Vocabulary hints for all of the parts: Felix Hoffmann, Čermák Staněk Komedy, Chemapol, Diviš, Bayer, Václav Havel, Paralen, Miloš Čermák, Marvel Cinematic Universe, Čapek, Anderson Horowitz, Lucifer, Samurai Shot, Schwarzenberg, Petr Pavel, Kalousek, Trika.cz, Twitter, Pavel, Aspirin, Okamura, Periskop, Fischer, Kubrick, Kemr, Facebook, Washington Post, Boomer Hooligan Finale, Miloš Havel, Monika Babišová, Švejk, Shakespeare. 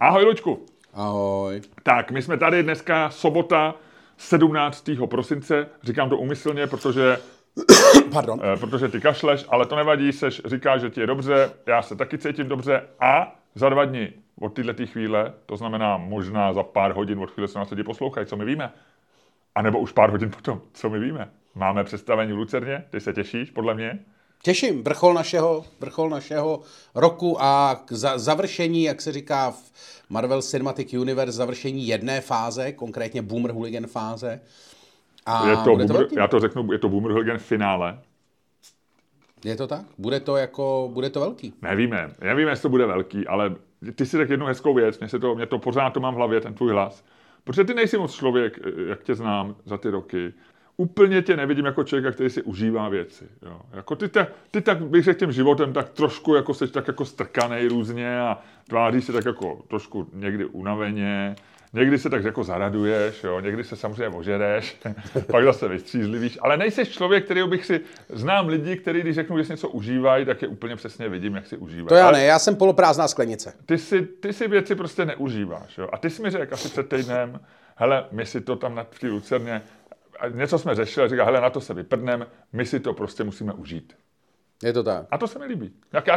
Ahoj, Luďku. Ahoj. Tak, my jsme tady dneska sobota 17. prosince. Říkám to úmyslně, protože... Pardon. Protože ty kašleš, ale to nevadí, seš říkáš, že ti je dobře, já se taky cítím dobře a za 2 dny od této chvíle, to znamená možná za pár hodin od chvíle, co nás lidi poslouchají, co my víme, a nebo už pár hodin potom, co my víme. Máme představení v Lucerně, ty se těšíš, podle mě? Těším, vrchol našeho roku a završení, jak se říká v Marvel Cinematic Universe, završení jedné fáze, konkrétně Boomer Hooligan fáze. A je to Boomer Hooligan finále. Je to tak? Bude to velký? Nevíme, jestli to bude velký, ale ty si řekl jednu hezkou věc, mě to pořád to mám v hlavě, ten tvůj hlas. Protože ty nejsi moc člověk, jak tě znám za ty roky. Úplně tě nevidím jako člověka, který si užívá věci. Jo. Jako ty tak, bych řekl, tím životem tak trošku jako seš tak jako strkanej různě a tváří se tak jako trošku někdy unaveně. Někdy se tak jako zaraduješ, jo, někdy se samozřejmě ožereš, pak zase vystřízlivíš, ale nejseš člověk, kterýho bych si... Znám lidi, kteří, když řeknou, že si něco užívají, tak je úplně přesně vidím, jak si užívají. To já ne, já jsem poloprázdná sklenice. Ty si věci prostě neužíváš, jo, a ty jsi mi řekl asi před týdnem, hele, my si to tam v té Lucerně, něco jsme řešili, říká, hele, na to se vyprdneme, my si to prostě musíme užít. Je to tak. A to se mi líbí.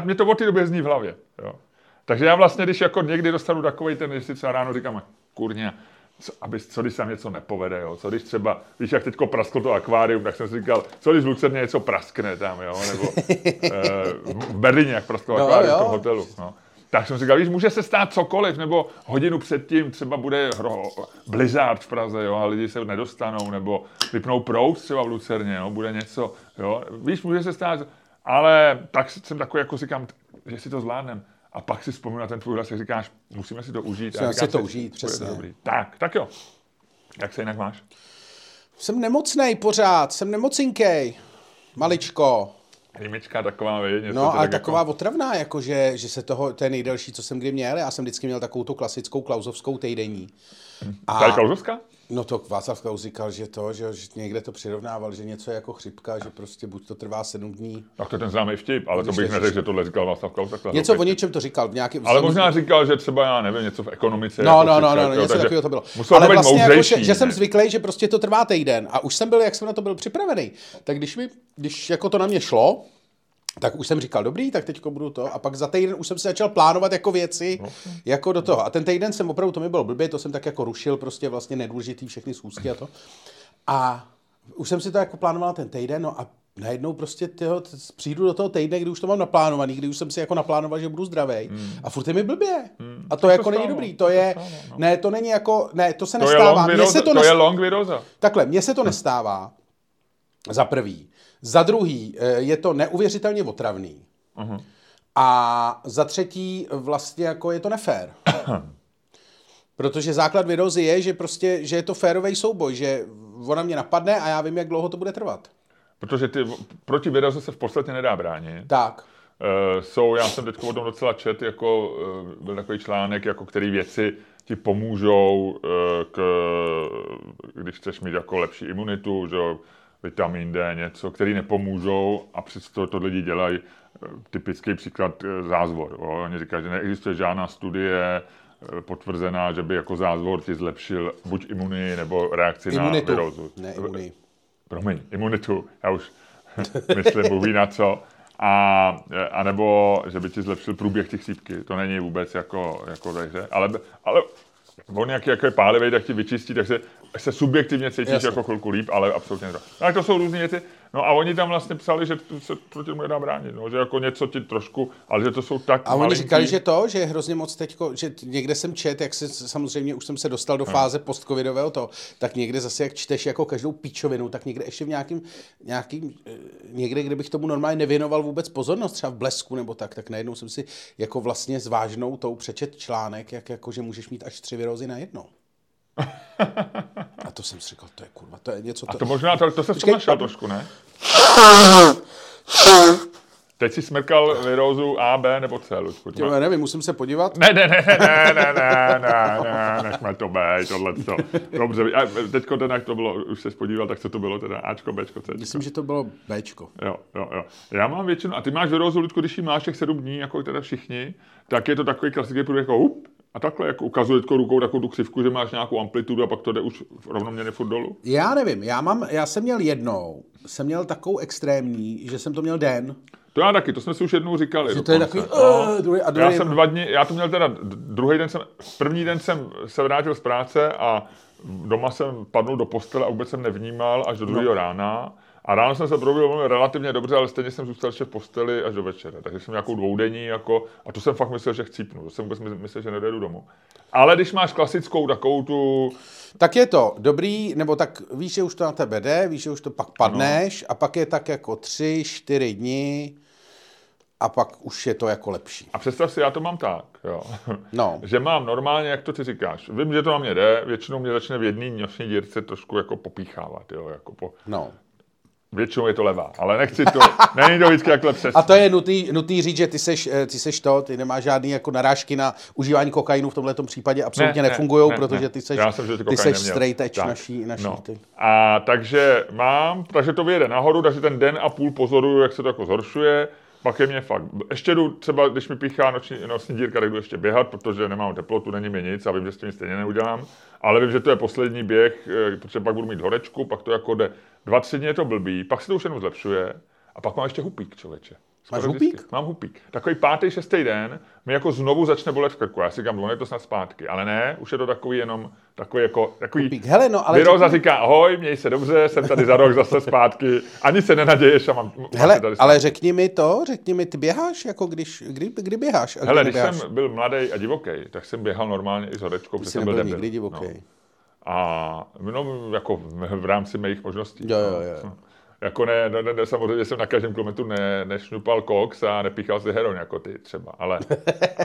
Mě to od té doby zní v hlavě, jo. Takže já vlastně, když jako někdy dostanu takovej ten, když si třeba ráno říkám, kurně, co když se něco nepovede, jo? Co když třeba, víš, jak teďko prasklo to akvárium, tak jsem si říkal, co když v Lucerně něco praskne tam, jo, nebo v Berlíně, jak prasklo akvárium v tom hotelu, no. Tak jsem si říkal, víš, může se stát cokoliv, nebo hodinu předtím třeba bude blizzard v Praze, jo, a lidi se nedostanou, nebo vypnou proud třeba v Lucerně, jo, bude něco, jo, víš, může se stát, ale tak jsem takový, jako říkám, že si to zvládnem. A pak si vzpomíná ten tvůj hlas, jak říkáš, musíme si to užít. Musíme si to užít, přesně. Tak jo. Jak se jinak máš? Jsem nemocnej pořád, jsem nemocinkej. Maličko. Rýmička taková, vědě. No, ale taková jako... otravná, jakože, že se toho, to je nejdelší, co jsem kdy měl. Já jsem vždycky měl takovou tu klasickou klauzovskou týdenní. A... Ta je klauzovská? No to Václav Klaus říkal, že někde to přirovnával, že něco je jako chřipka, že prostě buď to trvá 7 dní. Tak to je ten známý vtip, ale to bych neřekl, že tohle říkal Václav Klaus. Něco o něčem to říkal. V nějaký... Ale možná říkal, že třeba, já nevím, něco v ekonomice. No, něco takového to bylo. Ale to vlastně jako, že jsem zvyklý, že prostě to trvá týden a už jsem byl, jak jsem na to byl připravený. Tak když jako to na mě šlo, tak už jsem říkal, dobrý, tak teďko budu to. A pak za týden už jsem si začal plánovat jako věci, jako do toho. A ten týden jsem opravdu, to mi bylo blbě, to jsem tak jako rušil, prostě vlastně nedůležitý všechny schůzky a to. A už jsem si to jako plánoval ten týden, no a najednou prostě přijdu do toho týdne, kdy už to mám naplánovaný, kdy už jsem si jako naplánoval, že budu zdravý. A furt je mi blbě. A to jako není dobrý, to je, ne, to není jako, ne, to se nestává. To je long viróza. Takhle, mně se to nestává. Za prvý. Za druhý je to neuvěřitelně otravný. Uh-huh. A za třetí vlastně jako je to nefér. Protože základ virózy je, že prostě, že je to férovej souboj, že ona mě napadne a já vím, jak dlouho to bude trvat. Protože proti viróze se v podstatě nedá bránit. Tak. Já jsem teď o tom docela čet, jako byl takový článek, jako který věci ti pomůžou, když chceš mít jako lepší imunitu, že vitamin D, něco, který nepomůžou a přesto to lidi dělají. Typický příklad zázvor. Oni říkají, že neexistuje žádná studie potvrzená, že by jako zázvor ti zlepšil buď imunii nebo reakci na virózu. Ne, imunii. Promiň, imunitu. Já už myslím, mluví na co. A nebo, že by ti zlepšil průběh těch chřipky. To není vůbec jako takže. Ale on jak je pálivý, tak ti vyčistí, tak se subjektivně cítíš jako chvilku líp, ale absolutně ne. Tak to jsou různé věci. No a oni tam vlastně psali, že se proti tomu nedá bránit, no, že jako něco ti trošku, ale že to jsou tak malinký. A oni říkali, že je hrozně moc teďko, že někde jsem čet, jak se samozřejmě už jsem se dostal do fáze postcovidového toho, tak někde zase jak čteš jako každou píčovinu, tak někde ještě v nějakým někde, kde bych tomu normálně nevěnoval vůbec pozornost, třeba v Blesku nebo tak najednou jsem si jako vlastně s vážnou tou přečet článek, jak jako, že můžeš mít až 3 virózy najednou. A to jsem si říkal, to je kurva, to je něco... To... A to možná, to se našel trošku, ne? Teď si smrkal virózu A, B nebo C, Luďku. Já nevím, musím se podívat. Ne, nechme to B, tohleto. Dobře, a teďko ten, jak to bylo, už se podíval, tak co to bylo teda? Ačko, Bčko, Cčko? Myslím, že to bylo Bčko. Jo. Já mám většinu, a ty máš virózu, Luďku, když ji máš těch 7 dní, jako teda všichni, tak je to takový klasický průběh, jako up, A takhle, jak ukazuje rukou takovou křivku, že máš nějakou amplitudu a pak to jde už rovnoměrně furt dolů? Já nevím, já jsem měl jednou takovou extrémní, že jsem to měl den. To já taky, to jsme si už jednou říkali. Že to je takový, já jsem 2 dny, já to měl teda, první den jsem se vrátil z práce a doma jsem padnul do postele a vůbec jsem nevnímal až do druhého rána. A ráno jsem se probudil relativně dobře, ale stejně jsem zůstal ještě v posteli až do večera. Takže jsem nějakou dvoudenní, a to jsem fakt myslel, že chcípnu. To jsem vůbec myslel, že nedojedu domů. Ale když máš klasickou takovou tu... Tak je to dobrý, nebo tak víš, že už to na tebe jde, víš, že už to pak padneš, no. A pak je tak jako 3-4 dny a pak už je to jako lepší. A představ si, já to mám tak, jo. No. Že mám normálně, jak to ty říkáš, vím, že to na mě jde, většinou mě začne v jedné noční dírce trošku jako popíchávat, jo, jako po... No. Většinou je to levá, ale nechci to, není to vždycky takhle přesně. A to je nutný říct, že ty nemáš žádný jako narážky na užívání kokainu v tomhletom případě, absolutně nefungujou, protože ty seš straight edge naší no. Ty. A takže to vyjede nahoru, takže ten den a půl pozoruju, jak se to jako zhoršuje, pak je mě fakt, ještě jdu třeba, když mi píchá noční dírka, tak jdu ještě běhat, protože nemám teplotu, není mi nic a vím, že s tím stejně neudělám, ale vím, že to je poslední běh, protože pak budu mít horečku, pak to jako jde 2-3 dny je to blbý, pak se to už jenom zlepšuje a pak mám ještě hupík, člověče. Máš hupík? Mám hupík. Takový 5., 6. den mi jako znovu začne bolet v krku. Já si říkám, je to snad zpátky, ale ne, už je to takový jenom takový hupík. Hele, no, ale Viroza říká, ahoj, měj se dobře, jsem tady za rok zase zpátky, ani se nenaděješ a mám hele, tady ale řekni mi, ty běháš, jako kdy běháš? A hele, když jsem byl mladý a divoký, tak jsem běhal normálně i s horečkou, protože jsem byl nikdy divoký. No. A jako v rámci mých možností. Jo. Jako ne, samozřejmě jsem na každém kilometru nešňupal koks a nepíchal si heroin jako ty třeba,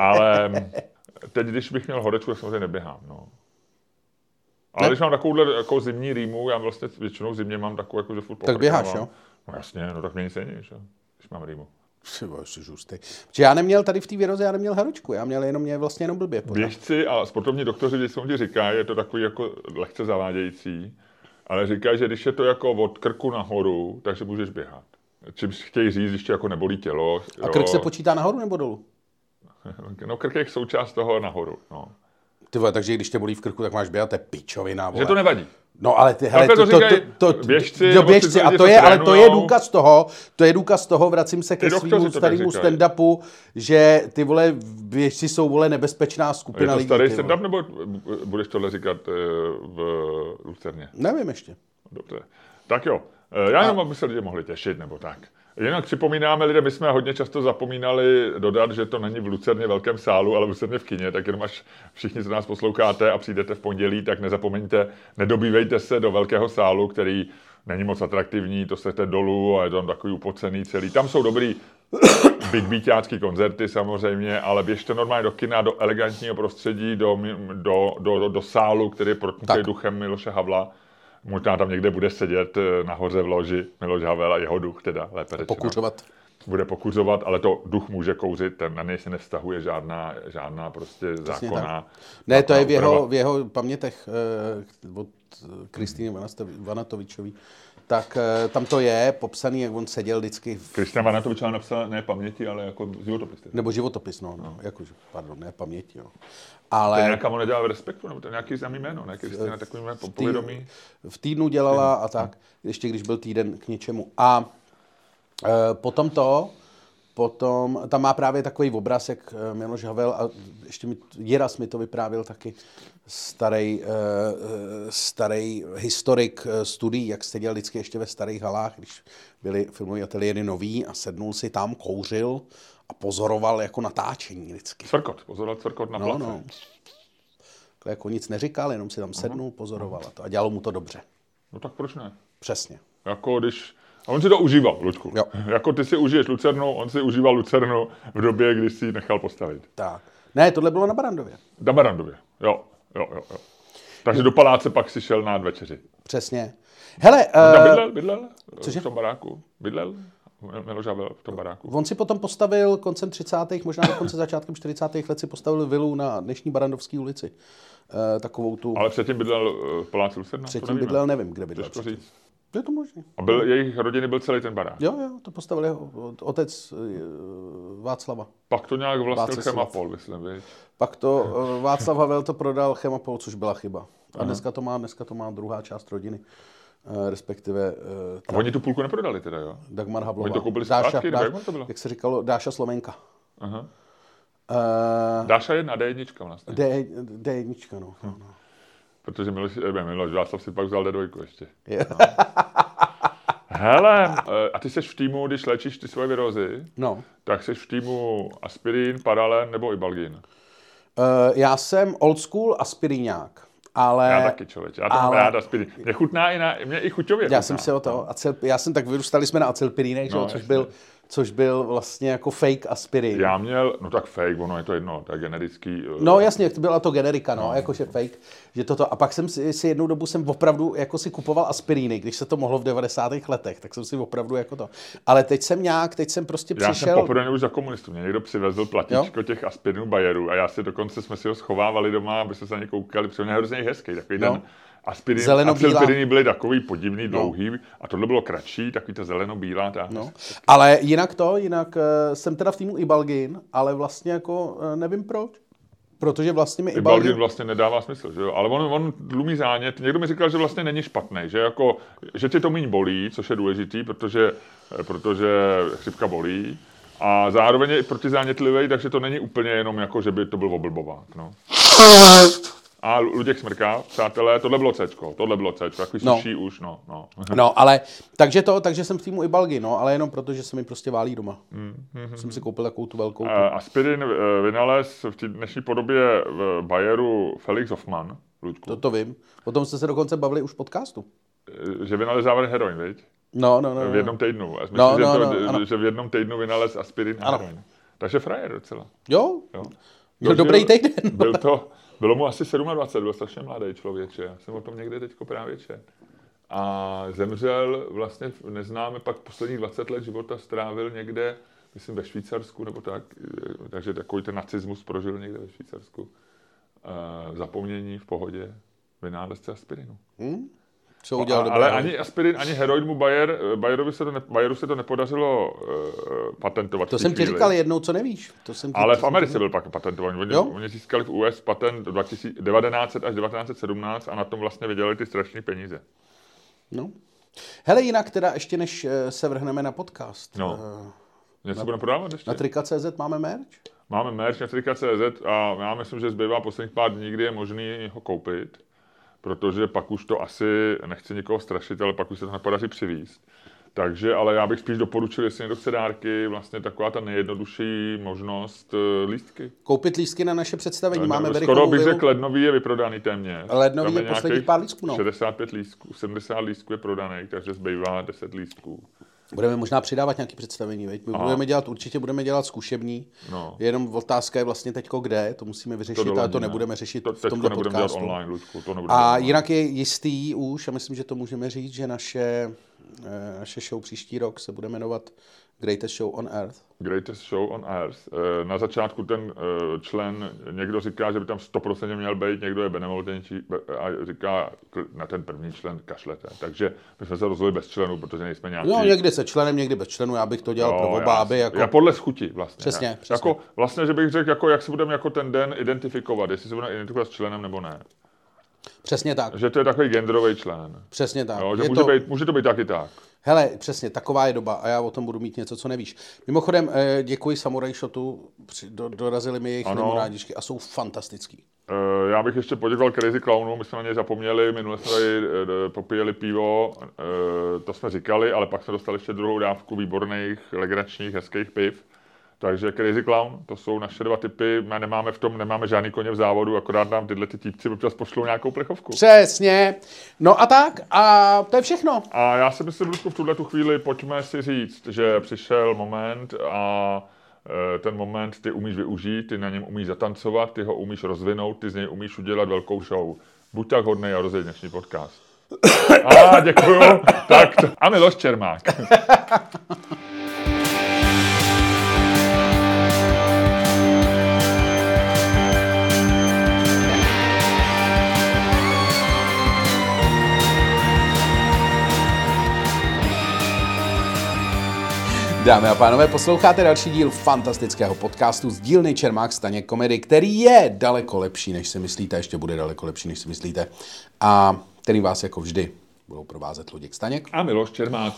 ale teď, když bych měl horečku, tak samozřejmě neběhám, no. Ale když mám takovouhle jako zimní rýmu, já vlastně většinou zimně mám takovou, jako, že furt pokrkávám. Tak běháš, jo? No jasně, tak mě nic jeníš, když mám rýmu. Jsi žustý. Protože já neměl tady v té výroze, já neměl horečku, já měl jenom blbě. Pořád. Běžci a sportovní doktoři, když se ti říká, je to takový jako lehce zavádějící, ale říkají, že když je to jako od krku nahoru, takže můžeš běhat. Čímž chtějí říct, když tě jako nebolí tělo. A krk se počítá nahoru nebo dolů? No krk je součást toho nahoru, no. Ty vole, takže když tě bolí v krku, tak máš běhat, to je pičovina, vole. Že to nevadí. No ale ty hele, to běžci a to je, ale to je důkaz toho, vracím se ke svému starému stand-upu, že ty vole běžci jsou vole nebezpečná skupina lidí. Je to starý stand-up nebo budeš tohle říkat v Lucerně? Nevím ještě. Dobře. Tak jo. Já jenom, aby se lidi mohli těšit nebo tak. Jinak připomínáme lidem, my jsme hodně často zapomínali dodat, že to není v Lucerně velkém sálu, ale v Lucerně v kině, tak jenom až všichni, co nás posloucháte a přijdete v pondělí, tak nezapomeňte, nedobývejte se do velkého sálu, který není moc atraktivní, to se jde dolů a je tam takový upocený celý. Tam jsou dobrý big-beatácký koncerty samozřejmě, ale běžte normálně do kina, do elegantního prostředí, do sálu, který je protnutý duchem Miloše Havla. Možná tam někde bude sedět nahoře v loži Miloš Havel a jeho duch, teda lépe řečeno. Pokuřovat. Bude pokuřovat, ale to duch může kouřit, ten na něj se nevztahuje žádná prostě zákonná. Ne, to je v jeho pamětech od Kristýny Vanatovičový. Tak tam to je popsaný, jak on seděl vždycky. Kristýna Vanatovičová napsala ne paměti, ale jako životopis. Teda. Nebo životopis, no. Jakože, pardon, ne paměti, jo. Ale... To je nějaká, ona dělala v Respektu, nebo to je nějaký známý jméno, ne? Kristýna takový povědomí. V týdnu dělala a tak, ještě když byl týden k něčemu. A potom tam má právě takový obraz, jak Miloš Havel, a ještě Jiras mi to vyprávěl taky, starý historik studií, jak seděl vždycky ještě ve starých halách, když byly filmové ateliéry nový a sednul si tam, kouřil a pozoroval jako natáčení vždycky. Pozoroval cvrkot na place. No. Takhle jako nic neříkal, jenom si tam sednul, pozoroval to a dělalo mu to dobře. No tak proč ne? Přesně. Jako když... A on si to užíval, Luďku. Jo. Jako ty si užiješ Lucernu, on si užíval Lucernu v době, když si ji nechal postavit. Tak. Ne, tohle bylo na Barandově. Na Barandově, jo. Takže do paláce pak si šel na večeři. Přesně. Hele... Bydlel? Cože? V tom baráku. Bydlel? Miloš Havel v tom baráku. On si potom postavil koncem 30. možná dokonce začátkem 40. let si postavil vilu na dnešní Barandovské ulici. Takovou tu... Ale předtím bydlel v paláci Lucerna? Předtím bydlel, nevím, kde bydlel. Je to možné. A jejich rodiny byl celý ten barák? Jo, to postavili otec Václava. Pak to nějak vlastnil Chemapol, myslím, víš? Pak to Václav Havel to prodal Chemapol, což byla chyba. A dneska to má druhá část rodiny. Respektive... A oni tu půlku neprodali teda, jo? Dagmar Hablova. Oni to koupili zpátky, nebo jak to bylo? Jak se říkalo, Dáša Slovenka. Aha. Dáša jedna, D1 vlastně. D1, no. Protože Václav si pak vzal D2 ještě. No. Hele, a ty jsi v týmu, když léčíš ty svoje virózy, tak jsi v týmu Aspirin, Paralen nebo Ibalgin? Já jsem old school aspiriňák. Ale, já taky, člověče, já to mám rád aspirin. Mě chutná i mě i chuťově. Já jsem tak vyrůstali jsme na acylpirinech, což byl vlastně jako fake aspirin. Já měl, no tak fake, ono je to jedno, tak generický. No jasně, byla to generika, jakože fake, že toto. A pak jsem si jednou dobu opravdu jako si kupoval aspiriny, když se to mohlo v 90. letech, tak jsem si opravdu jako to. Ale teď jsem prostě přišel. Já jsem poprvé už za komunistů, mě někdo přivezl platičko těch aspirinů Bayerů a já si dokonce jsme si ho schovávali doma, aby se za ně koukali, protože on je hrozně hezký, takový ten Aspiriny byly takový podivný, dlouhý a tohle bylo kratší, takový ta zeleno-bílá. Ale jinak jsem teda v týmu Ibalgin, ale vlastně jako nevím proč. Protože vlastně mi Ibalgin vlastně nedává smysl, že jo? Ale on tlumí zánět. Někdo mi říkal, že vlastně není špatný, že jako, že tě to míň bolí, což je důležitý, protože chřipka bolí a zároveň je protizánětlivý, takže to není úplně jenom jako, že by to byl oblbovák, no. A Luděk smrká, přátelé, tohle bylo Cčko, takový suší už, no. No, ale, takže jsem v týmu Ibalgy, ale jenom proto, že se mi prostě válí doma. Jsem si koupil takovou tu velkou. Aspirin vynalez v dnešní podobě v Bayeru Felix Hoffmann, Luďku. To vím, o tom jste se dokonce bavili už v podcastu. Že vynalezávali heroin, viď? No. V jednom týdnu. Že v jednom týdnu vynalez aspirin a heroin. Takže frajer docela. Jo. Měl dobrý týden. Bylo mu asi 27, byl strašně mladý člověče. Já jsem o tom někde teďko právě čet. A zemřel vlastně, neznáme, pak posledních 20 let života strávil někde, myslím ve Švýcarsku nebo tak, takže takový ten nacismus prožil někde ve Švýcarsku. Zapomnění, v pohodě, vynálezce aspirinu. Co udělal dobré? Ale ani aspirin, ani heroin mu Bayeru se to nepodařilo patentovat. To jsem ti říkal jednou, co nevíš. Ale v Americe byl pak patentovaný. Oni získali v US patent 1900 až 1917 a na tom vlastně vydělali ty strašné peníze. No. Hele, jinak teda ještě než se vrhneme na podcast. Něco budeme prodávat ještě? Na Trika.cz máme merch? Máme merch na Trika.cz a já myslím, že zbývá posledních pár dní, kdy je možný ho koupit. Protože pak už to asi, nechci nikoho strašit, ale pak už se to nepodaří přivízt. Takže, ale já bych spíš doporučil, jestli někdo chce dárky, vlastně taková ta nejjednodušší možnost lístky. Koupit lístky na naše představení. Máme skoro bych řekl, lednový je vyprodaný téměř. Lednový je poslední pár lístků, 65 lístků, 70 lístků je prodaných, takže zbývá 10 lístků. Budeme možná přidávat nějaké představení, veď? Budeme dělat zkušební. Jenom otázka je vlastně teďko kde, to musíme vyřešit, ale to nebudeme řešit v tomto podcastu. Online, Ludku, to nebudeme dělat online. Jinak je jistý už, a myslím, že to můžeme říct, že naše show příští rok se bude jmenovat Greatest Show on Earth. Na začátku ten člen, někdo říká, že by tam 100% měl být, někdo je benevolentnější a říká, na ten první člen kašlete. Takže my jsme se rozhodli bez členů, protože nejsme nějaký... někdy se členem, někdy bez členů, já bych to dělal pro oba, aby jako... Já podle chuti vlastně. Přesně. Jako, vlastně, že bych řekl, jako, jak se budeme jako ten den identifikovat, jestli se budeme identifikovat s členem nebo ne. Přesně tak. Že to je takový genderový člen. Přesně tak. Jo, že může to být taky tak. Hele, přesně, taková je doba a já o tom budu mít něco, co nevíš. Mimochodem, děkuji Samurai Shotu, dorazili mi jejich limonádičky a jsou fantastický. Já bych ještě poděkoval Crazy Clownu, my jsme na něj zapomněli, minule jsme popíjeli pivo, to jsme říkali, ale pak jsme dostali ještě druhou dávku výborných, legračních, hezkých piv. Takže Crazy Clown, to jsou naše dva typy, my nemáme žádný koně v závodu, akorát nám tyhle típci občas pošlou nějakou plechovku. Přesně, no a tak, a to je všechno. A já si myslím, Ludku, v tuhletu chvíli pojďme si říct, že přišel moment a ten moment ty umíš využít, ty na něm umíš zatancovat, ty ho umíš rozvinout, ty z něj umíš udělat velkou show. Buď tak hodnej a rozjej dnešní podcast. A děkuju, tak to. A Miloš Čermák. Dámy a pánové, posloucháte další díl fantastického podcastu z dílny Čermák Staněk komedy, který je daleko lepší, než si myslíte, ještě bude daleko lepší, než si myslíte, a který vás jako vždy budou provázet Luděk Staněk a Miloš Čermák.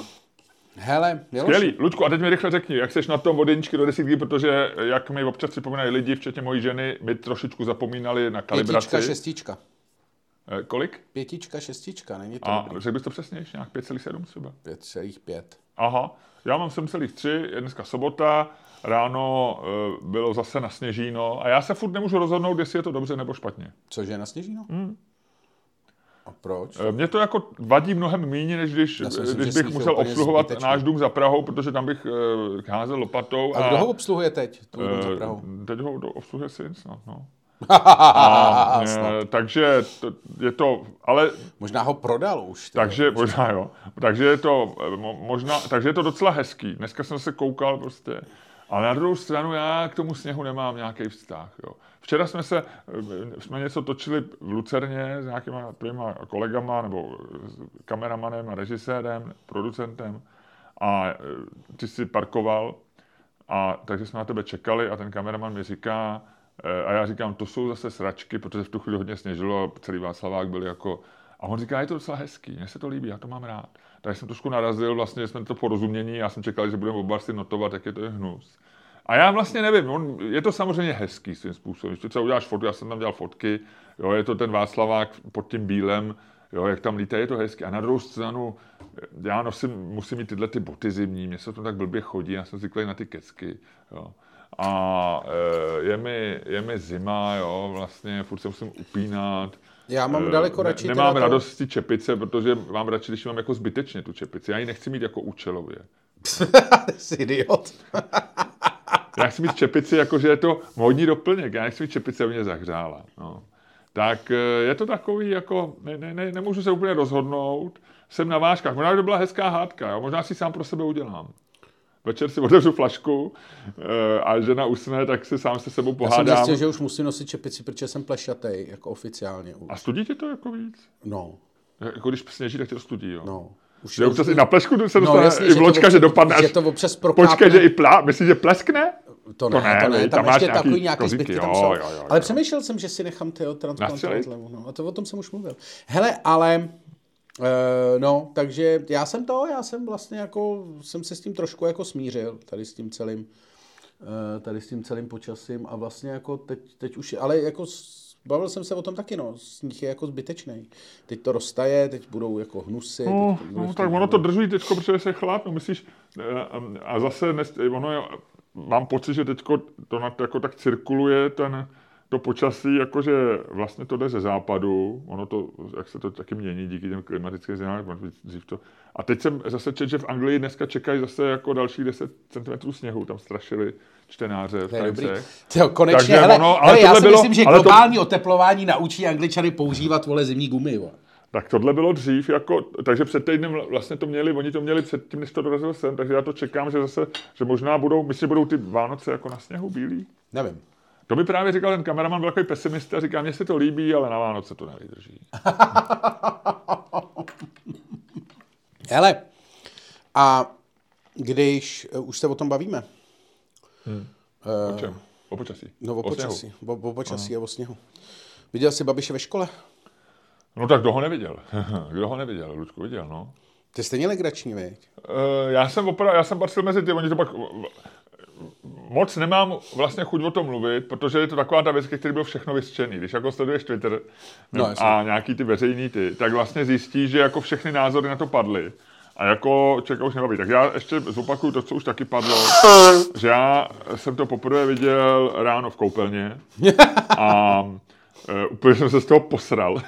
Hele, Miloš. Skvělý. Luďku, a teď mi rychle řekni, jak seš na tom od jedničky do desítky, protože jak mi občas připomínají lidi, včetně mojí ženy, mi trošičku zapomínali na kalibraci. Pětička, šestička. Kolik? Pětička, šestička, není to. A řekl bys to přesně, nějak 5,7 třeba. 5,5. Aha, já mám 7,3, je dneska sobota, ráno bylo zase nasněžíno a já se furt nemůžu rozhodnout, jestli je to dobře nebo špatně. Cože nasněžíno? A proč? Mně to jako vadí mnohem méně, než když bych musel obsluhovat náš dům za Prahou, protože tam bych házel lopatou. A kdo ho obsluhuje teď, tvůj dům za Prahou? Teď ho obsluhuje syn snad, no. A, takže to, je to, ale možná ho prodal už. Takže možná jo. Takže je to docela hezký. Dneska jsem se koukal prostě. Ale na druhou stranu já k tomu sněhu nemám nějaký vztah, jo. Včera jsme něco točili v Lucerně s nějakýma tvýma kolegama nebo kameramanem a režisérem, producentem a ty si parkoval a takže jsme na tebe čekali a ten kameraman mi říká a já říkám, to jsou zase sračky, protože v tu chvíli hodně sněžilo a celý Václavák byl jako... A on říká, je to docela hezký, mně se to líbí, já to mám rád. Takže jsem trošku narazil, vlastně jsme to porozumění, já jsem čekal, že budeme oba si notovat, jak je to hnus. A já vlastně nevím, je to samozřejmě hezký svým způsobem. Když třeba uděláš fotku, já jsem tam dělal fotky, jo, je to ten Václavák pod tím bílem, jo, jak tam lítá, je to hezký. A na druhou stranu, já musím mít tyhle ty boty zimní, mně se to tak blbě chodí, já jsem zvyklý na ty kecky, jo. A je mi zima, jo, vlastně, furt se musím upínat. Já mám daleko radši... Nemám radost z té čepice, protože mám radši, když mám jako zbytečně tu čepici. Já ji nechci mít jako účelově. Jsi idiot. Já chci mít čepici, jakože je to módní doplněk. Já nechci mít čepici, aby mě zahřála. No. Tak je to takový, jako... Ne, nemůžu se úplně rozhodnout. Jsem na vážkách. Možná by to byla hezká hádka, jo. Možná si sám pro sebe udělám. Večer si otevřu flašku a žena usne, tak si sám se sebou pohádám. Já jsem zjistil, že už musím nosit čepici, protože jsem plešatej, jako oficiálně už. A studí tě to jako víc? No. Jako když sněží, tak tě to studí, jo? No. Už občas i na plešku se dostane, jasně, i vločka, že dopadne až... Počkej, že i myslíš, že pleskne? To ne. Tam ještě takový nějaký zbytky tam jsou. Jo. Ale přemýšlel jsem, že si nechám ty transplantovat levu. No. A to o tom jsem už mluvil. Hele, ale... No, takže já jsem vlastně jako, jsem se s tím trošku jako smířil, tady s tím celým počasím a vlastně jako teď už, ale jako bavil jsem se o tom taky, no, sníh je jako zbytečný. Teď to roztaje, teď budou jako hnusy. No tak ono to drží teďko, protože se chlad, no myslíš, a zase, ono je, mám pocit, že teďko to jako tak cirkuluje to počasí, jakože vlastně to jde ze západu, ono to, jak se to taky mění díky těm klimatickým změnám, a teď jsem zase četl, že v Anglii dneska čekají zase jako další 10 cm sněhu, tam strašili čtenáře v Timesech. Konečně, takže, hele, ono, ale já si myslím, že globální oteplování naučí Angličany používat, vole, zimní gumy, vole. Tak tohle bylo dřív, jako, takže před týdnem vlastně oni to měli před tím, než to dorazilo sem, takže já to čekám, že zase, že možná budou, myslím, budou ty Vánoce jako na sněhu bílý. Nevím. To mi právě říkal ten kameraman, byl takový pesimista a říká, mně se to líbí, ale na Vánoce to nevydrží. Hele, a když už se o tom bavíme. O čem? O počasí? No o počasí a o sněhu. Viděl jsi Babiše ve škole? No tak kdo ho neviděl? Kdo ho neviděl? Lučku viděl, no. Ty jste měli legrační, viď? Já jsem patřil mezi ty, oni to pak... Moc nemám vlastně chuť o tom mluvit, protože je to taková ta věc, který byl všechno vyřčený. Když jako sleduješ Twitter a nějaký ty veřejný ty, tak vlastně zjistíš, že jako všechny názory na to padly. A jako čeká už nebaví. Tak já ještě zopakuju to, co už taky padlo, že já jsem to poprvé viděl ráno v koupelně a úplně jsem se z toho posral.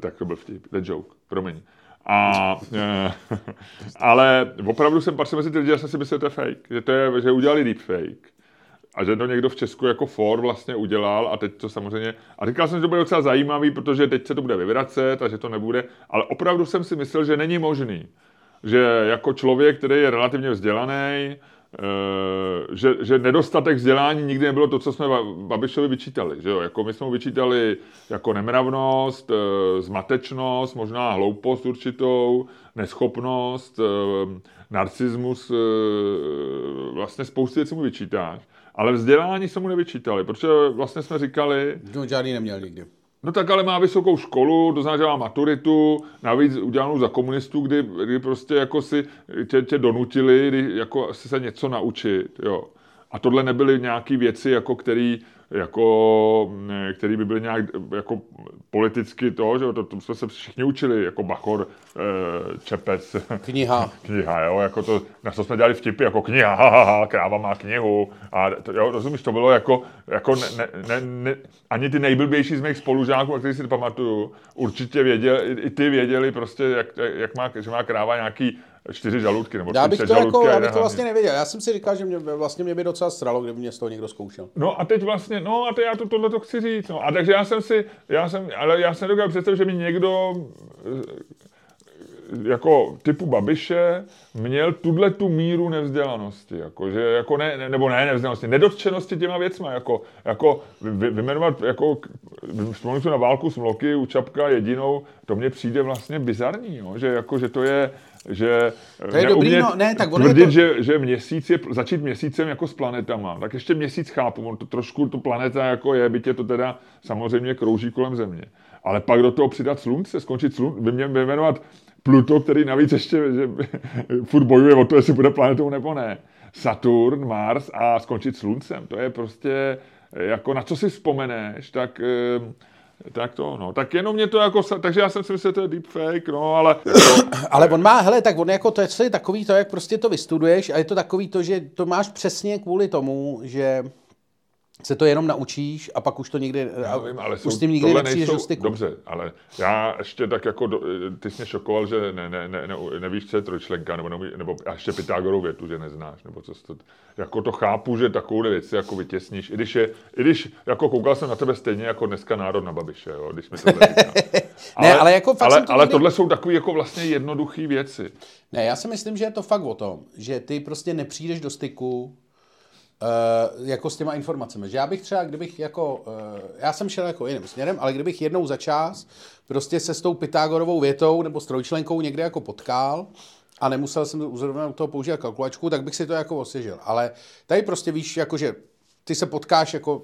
Tak to byl vtip, the joke, promiň. Ale opravdu jsem patřil mezi ty lidi, já jsem si myslel, že to je fake, že udělali deepfake a že to někdo v Česku jako for vlastně udělal a teď to samozřejmě, a říkal jsem, že to bude docela zajímavý, protože teď se to bude vyvracet a že to nebude, ale opravdu jsem si myslel, že není možný, že jako člověk, který je relativně vzdělaný, že nedostatek vzdělání nikdy nebylo to, co jsme Babišovi vyčítali. Že jo? Jako my jsme mu vyčítali jako nemravnost, zmatečnost, možná hloupost určitou, neschopnost, narcismus, vlastně spousty věcí mu vyčítáš. Ale vzdělání se mu nevyčítali, protože vlastně jsme říkali... No, žádný neměl nikdy. No tak ale má vysokou školu, doznává maturitu, navíc udělanou za komunistů, kdy prostě jako si tě donutili, kdy jako si se něco naučit, jo. A tohle nebyly nějaký věci, jako který by byly nějak jako politicky to, že to jsme se všichni učili, jako Bachor, Čepec. Kniha. Kniha, jo, jako to, na co jsme dělali vtipy, jako kniha, haha, kráva má knihu. A to, jo, rozumíš, to bylo jako ne, ani ty nejblbější z mých spolužáků, a který si to pamatuju, určitě věděli, i ty věděli prostě, že má kráva nějaký 4 žaludky, nebo 3 žaludky. Já bych to vlastně nevěděl. Já jsem si říkal, že mě by docela sralo, kdyby mě z toho někdo zkoušel. No a teď vlastně, no a teď já tohleto chci říct. No. A takže já jsem dokázal představit, že mi někdo jako typu Babiše měl tu míru nevzdělanosti, jakože jako nevzdělanosti, nedotčenosti těma věcma, jako vyjmenovat jako vzpomínku na válku s mloky u Čapka jedinou, to mně přijde vlastně bizarní, jo, že jako že to je, že to je dobrý, no, ne, tak tvrdit, je to... že měsíc je začít měsícem jako s planetama, tak ještě měsíc chápu, on to trošku tu planeta jako je, byť je to teda samozřejmě krouží kolem Země, ale pak do toho přidat slunce, skončit slunce, vyjmenovat Pluto, který navíc ještě že, furt bojuje o to, jestli bude planetou nebo ne. Saturn, Mars a skončit sluncem. To je prostě, jako na co si vzpomeneš, tak to, no. Tak jenom mě to jako, takže já jsem si myslel, že to je deepfake, no, ale... ale on má, hele, tak on jako to je takový to, jak prostě to vystuduješ a je to takový to, že to máš přesně kvůli tomu, že... se to jenom naučíš a pak už to nikdy, vím, ale už s tím nikdy nepřijdeš do styku. Dobře, ale já ještě tak jako, ty jsi mě šokoval, že nevíš, co je trojčlenka, nebo ještě Pythagorovu větu, že neznáš, nebo co to, jako to chápu, že takovou věci jako vytěsníš, i když jako koukal jsem na tebe stejně jako dneska národ na Babiše, jo, když mi tohle říká. Ale tohle jsou takové jako vlastně jednoduché věci. Ne, já si myslím, že je to fakt o tom, že ty prostě nepřijdeš do styku jako s těma informacemi, že já bych třeba, kdybych jako, já jsem šel jako jiným směrem, ale kdybych jednou za čas prostě se s tou Pythagorovou větou nebo s trojčlenkou někde jako potkal a nemusel jsem zrovna u toho použít kalkulačku, tak bych si to jako osvěžil, ale tady prostě víš, jako že ty se potkáš jako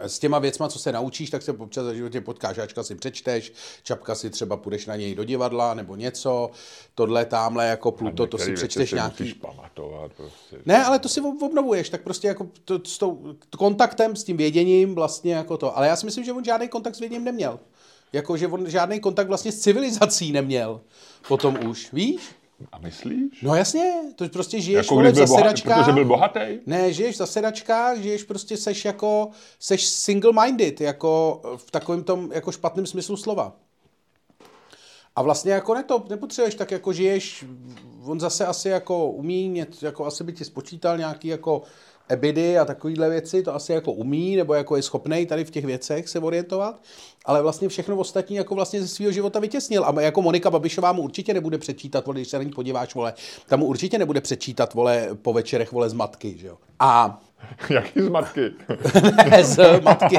s těma věcma, co se naučíš, tak se občas za životě potkáš, Žáčka si přečteš, Čapka si třeba půjdeš na něj do divadla nebo něco, tohle, tamhle, jako Pluto, to si přečteš nějaký... Prostě. Ne, ale to si obnovuješ, tak prostě jako s tou kontaktem, s tím věděním vlastně jako to. Ale já si myslím, že on žádný kontakt s věděním neměl. Jako, že on žádný kontakt vlastně s civilizací neměl. Potom už, víš? A myslíš? No jasně, to prostě žiješ jako v zasedačkách. Protože byl bohatý? Ne, žiješ v zasedačkách, žiješ prostě, seš single-minded, jako v takovém tom jako špatném smyslu slova. A vlastně jako nepotřebuješ, tak jako žiješ, on zase asi jako umí, jako asi by ti spočítal nějaký jako ebidy a takovýhle věci, to asi jako umí, nebo jako je schopnej tady v těch věcech se orientovat, ale vlastně všechno ostatní jako vlastně ze svého života vytěsnil. A jako Monika Babišová mu určitě nebude přečítat, vole, když se na ní podíváš, vole, tam mu určitě nebude přečítat, vole, po večerech, vole, z matky, že jo. A... Jaký z matky? Ne, z matky.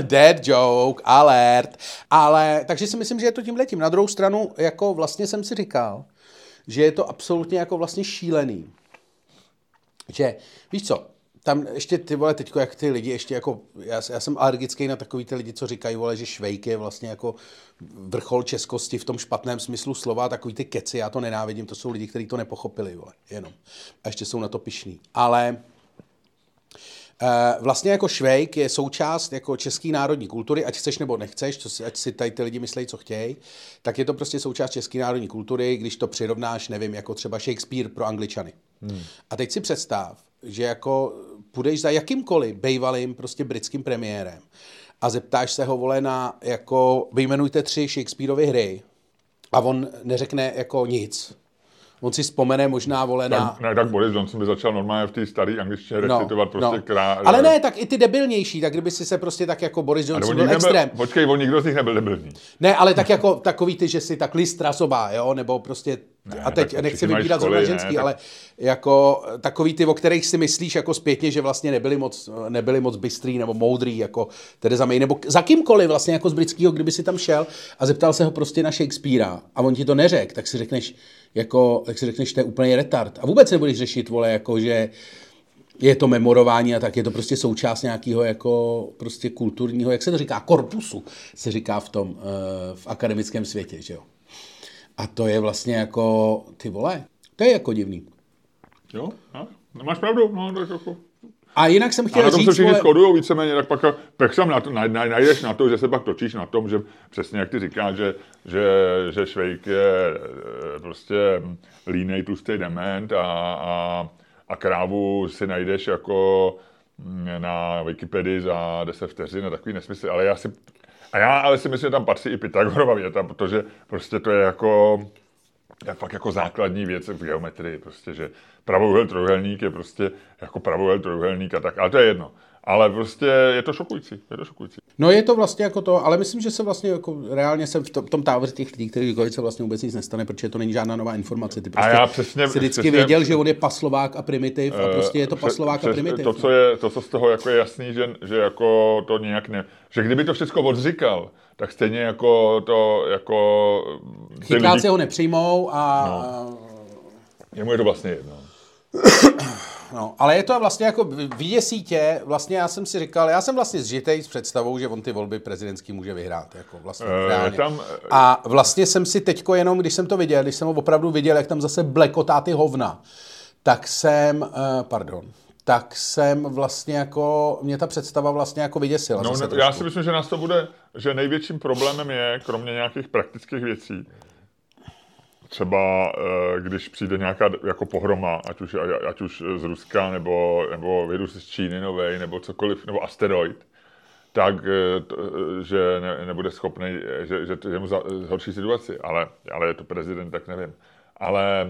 Dead joke, alert. Ale, takže si myslím, že je to tímhletím. Na druhou stranu, jako vlastně jsem si říkal, že je to absolutně jako vlastně šílený. Že, víš co, tam ještě ty vole teďko, jak ty lidi ještě jako, já jsem alergický na takový ty lidi, co říkají, vole, že Švejk je vlastně jako vrchol českosti v tom špatném smyslu slova, takový ty keci, já to nenávidím, to jsou lidi, kteří to nepochopili, vole, jenom. A ještě jsou na to pyšní. Ale vlastně jako Švejk je součást jako české národní kultury, ať chceš nebo nechceš, ať si tady ty lidi myslejí, co chtějí, tak je to prostě součást české národní kultury, když to přirovnáš, nevím, jako třeba Shakespeare pro Angličany. A teď si představ, že jako půjdeš za jakýmkoliv bejvalým prostě britským premiérem a zeptáš se ho, vole, na jako vyjmenujte 3 Shakespeareovy hry a on neřekne jako nic. On si vzpomene možná, vole, na... Tak Boris Johnson by začal normálně v té staré angličtině recitovat prostě král... Ale ne, tak i ty debilnější, tak kdyby si se prostě tak jako Boris Johnson byl extrém. Počkej, on nikdo z nich nebyl debilní. Ne, ale tak jako takový ty, že si tak Listrasová, jo, nebo prostě Ne, a teď nechci vybírat zrovna ženský, ne, ale tak... jako takový ty, o kterých si myslíš jako zpětně, že vlastně nebyli moc bystrý nebo moudrý, jako Theresa May, nebo za kýmkoliv vlastně jako z britského, kdyby si tam šel a zeptal se ho prostě na Shakespearea a on ti to neřekl, tak si řekneš, jako, to je úplně retard. A vůbec nebudeš řešit, vole, jako, že je to memorování a tak, je to prostě součást nějakého jako prostě kulturního, jak se to říká, korpusu, se říká v tom, v akademickém světě, že jo. A to je vlastně jako, ty vole, to je jako divný. Jo, máš pravdu, no, tak jako... A jinak jsem chtěl říct... A na tom říct, se všichni shodujou víceméně, tak pak tam najdeš na to, že se pak točíš na tom, že přesně jak ty říkáš, že Švejk je prostě línej tlustý dement a krávu si najdeš jako na Wikipedii za 10 vteřin a takový nesmysl, ale já si myslím, že tam patří i Pythagorova věta, protože prostě to je jako fakt jako základní věc v geometrii, prostě, že pravouhel trojuhelník je prostě jako pravouhel trojuhelník a tak, ale to je jedno. Ale prostě je to šokující, No je to vlastně jako to, ale myslím, že se vlastně jako reálně jsem v tom táboře těch lidí, kteří říkají, se vlastně vůbec nic nestane, protože to není žádná nová informace. Ty prostě a já přesně, si vždycky věděl, že on je paslovák a primitiv a prostě je to paslovák a primitiv. To, co z toho jako je jasný, že jako to nějak ne... Že kdyby to všechno odříkal, tak stejně jako to... Jako chytláci lidi... ho nepřijmou a... No. Jemu je to vlastně jedno. No, ale je to vlastně jako vyděsí tě, vlastně já jsem si říkal, já jsem vlastně zžitej s představou, že on ty volby prezidentský může vyhrát, jako vlastně reálně. A vlastně jsem si teďko jenom, když jsem ho opravdu viděl, jak tam zase blekotá ty hovna, tak jsem vlastně jako, mě ta představa vlastně jako vyděsila. No, já si myslím, že nás to bude, že největším problémem je, kromě nějakých praktických věcí, třeba když přijde nějaká jako pohroma, ať už z Ruska, nebo virus z Číny novej, nebo cokoliv, nebo asteroid, tak že nebude schopný, že mu zhorší situaci, ale je to prezident, tak nevím. Ale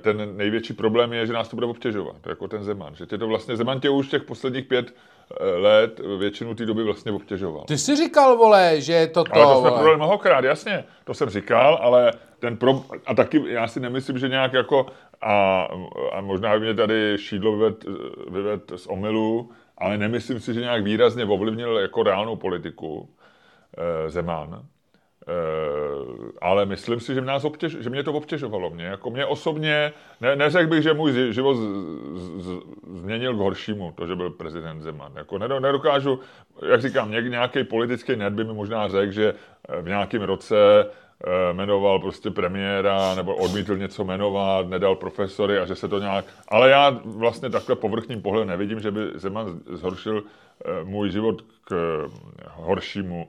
ten největší problém je, že nás to bude obtěžovat, jako ten Zeman. Že tě to vlastně, Zeman tě už těch posledních 5 let většinu té doby vlastně obtěžoval. Ty jsi říkal, vole, že je to to, ale to jsme prodali mnohokrát, jasně, to jsem říkal, ale ten a taky já si nemyslím, že nějak jako, a možná mě tady Šídlo vyved z omylu, ale nemyslím si, že nějak výrazně ovlivnil jako reálnou politiku Zeman. Ale myslím si, že mě to obtěžovalo. Mě osobně, neřekl bych, že můj život změnil k horšímu, to, že byl prezident Zeman. Jako nedokážu, jak říkám, nějaký politický nerd by mi možná řekl, že v nějakém roce jmenoval prostě premiéra, nebo odmítl něco jmenovat, nedal profesory a že se to nějak... Ale já vlastně takhle povrchním pohledem nevidím, že by Zeman zhoršil můj život k horšímu,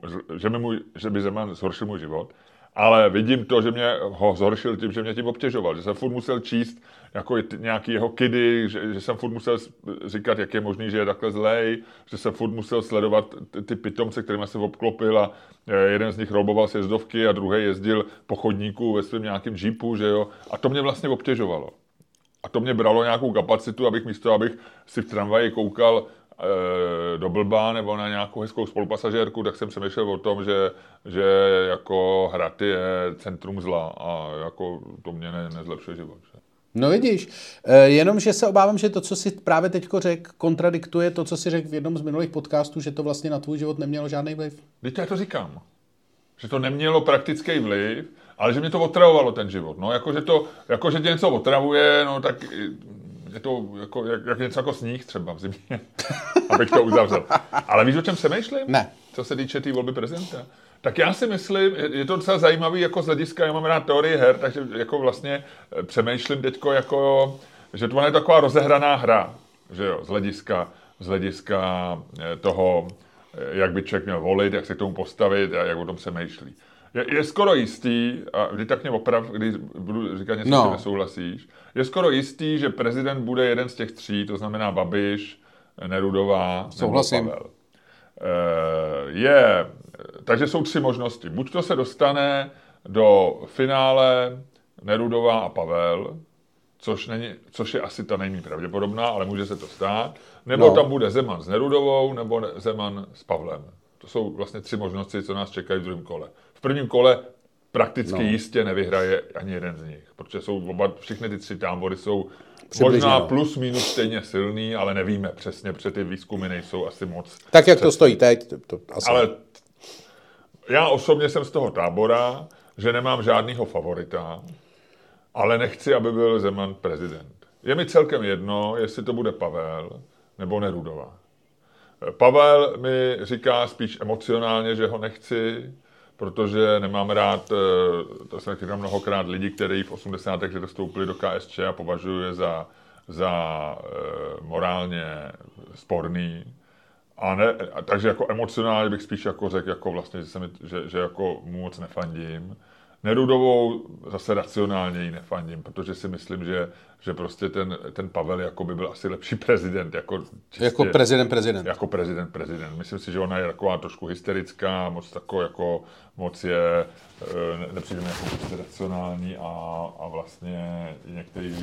že by Zeman zhoršil můj život, ale vidím to, že mě ho zhoršil tím, že mě tím obtěžoval, že jsem furt musel číst jako nějaký jeho kidy, že jsem furt musel říkat, jak je možný, že je takhle zlej, že jsem furt musel sledovat ty pitomce, kterými se obklopil a jeden z nich rouboval sjezdovky a druhý jezdil po chodníku ve svém nějakém džípu, že jo, a to mě vlastně obtěžovalo. A to mě bralo nějakou kapacitu, abych si v tramvaji koukal do blba nebo na nějakou hezkou spolupasažérku, tak jsem přemýšlel o tom, že jako Hrad je centrum zla a jako to mě nezlepšuje život. No vidíš, jenomže se obávám, že to, co si právě teďko řekl, kontradiktuje to, co si řekl v jednom z minulých podcastů, že to vlastně na tvůj život nemělo žádný vliv. Teď já to říkám, že to nemělo praktický vliv, ale že mě to otravovalo ten život. No, že tě něco otravuje, no tak... Je to jako, jak něco jako sníh třeba v zimě, abych to uzavřel. Ale víš, o čem se myšlím? Ne. Co se týče té volby prezidenta? Tak já si myslím, je to docela zajímavý jako z hlediska, já mám rád teorii her, takže jako vlastně přemýšlím teďko jako, že to je taková rozehraná hra, že jo, z hlediska toho, jak by člověk měl volit, jak se k tomu postavit a jak o tom přemýšlí. Je skoro jistý, a vždy tak mě oprav, když budu říkat něco, no, že nesouhlasíš, je skoro jistý, že prezident bude jeden z těch tří, to znamená Babiš, Nerudová, souhlasím, nebo Pavel. Takže jsou 3 možnosti. Buď to se dostane do finále Nerudová a Pavel, což je asi ta nejméně pravděpodobná, ale může se to stát, nebo tam bude Zeman s Nerudovou, nebo Zeman s Pavlem. To jsou vlastně 3 možnosti, co nás čekají v druhém kole. V prvním kole prakticky jistě nevyhraje ani jeden z nich, protože jsou oba, všechny ty tři tábory jsou přibližně, možná plus minus stejně silný, ale nevíme přesně, protože ty výzkumy nejsou asi moc. Tak jak přesný. To stojí teď? To asi... Ale já osobně jsem z toho tábora, že nemám žádného favorita, ale nechci, aby byl Zeman prezident. Je mi celkem jedno, jestli to bude Pavel nebo Nerudová. Pavel mi říká spíš emocionálně, že ho nechci, protože nemám rád, to jsem říkal mnohokrát, lidi, kteří v 80. letech dostoupili do KSČ a považuji je za morálně sporný. A ne, takže jako emocionálně bych spíš jako řekl, jako vlastně, že jako moc nefandím. Nerudovou zase racionálně ji nefandím, protože si myslím, že prostě ten Pavel jako by byl asi lepší prezident. Jako prezident. Myslím si, že ona je taková trošku hysterická, moc je nepřijde mi jako racionální a vlastně některý...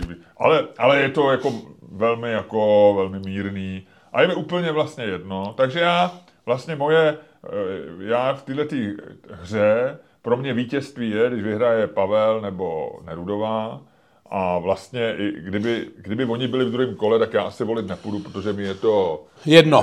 Ale je to velmi mírný a je mi úplně vlastně jedno. Takže já v této hře pro mě vítězství je, když vyhraje Pavel nebo Nerudová a vlastně kdyby oni byli v druhém kole, tak já asi volit nepůjdu, protože mi je to jedno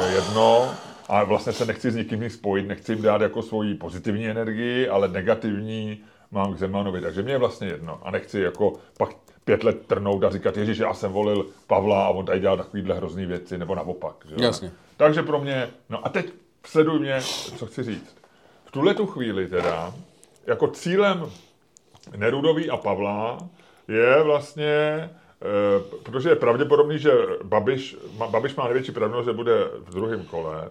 a vlastně se nechci s nikým spojit, nechci jim dát jako svoji pozitivní energii, ale negativní mám k Zemanovi, takže mě je vlastně jedno a nechci jako pak 5 let trnout a říkat, ježiš, já jsem volil Pavla a on tady dělal takovýhle hrozný věci, nebo naopak. Že? Jasně. Takže pro mě, no a teď sleduj mě, co chci říct. V tuhletu chvíli teda, jako cílem Nerudový a Pavla je vlastně, protože je pravděpodobný, že Babiš má největší pravděpodobnost, že bude v druhém kole,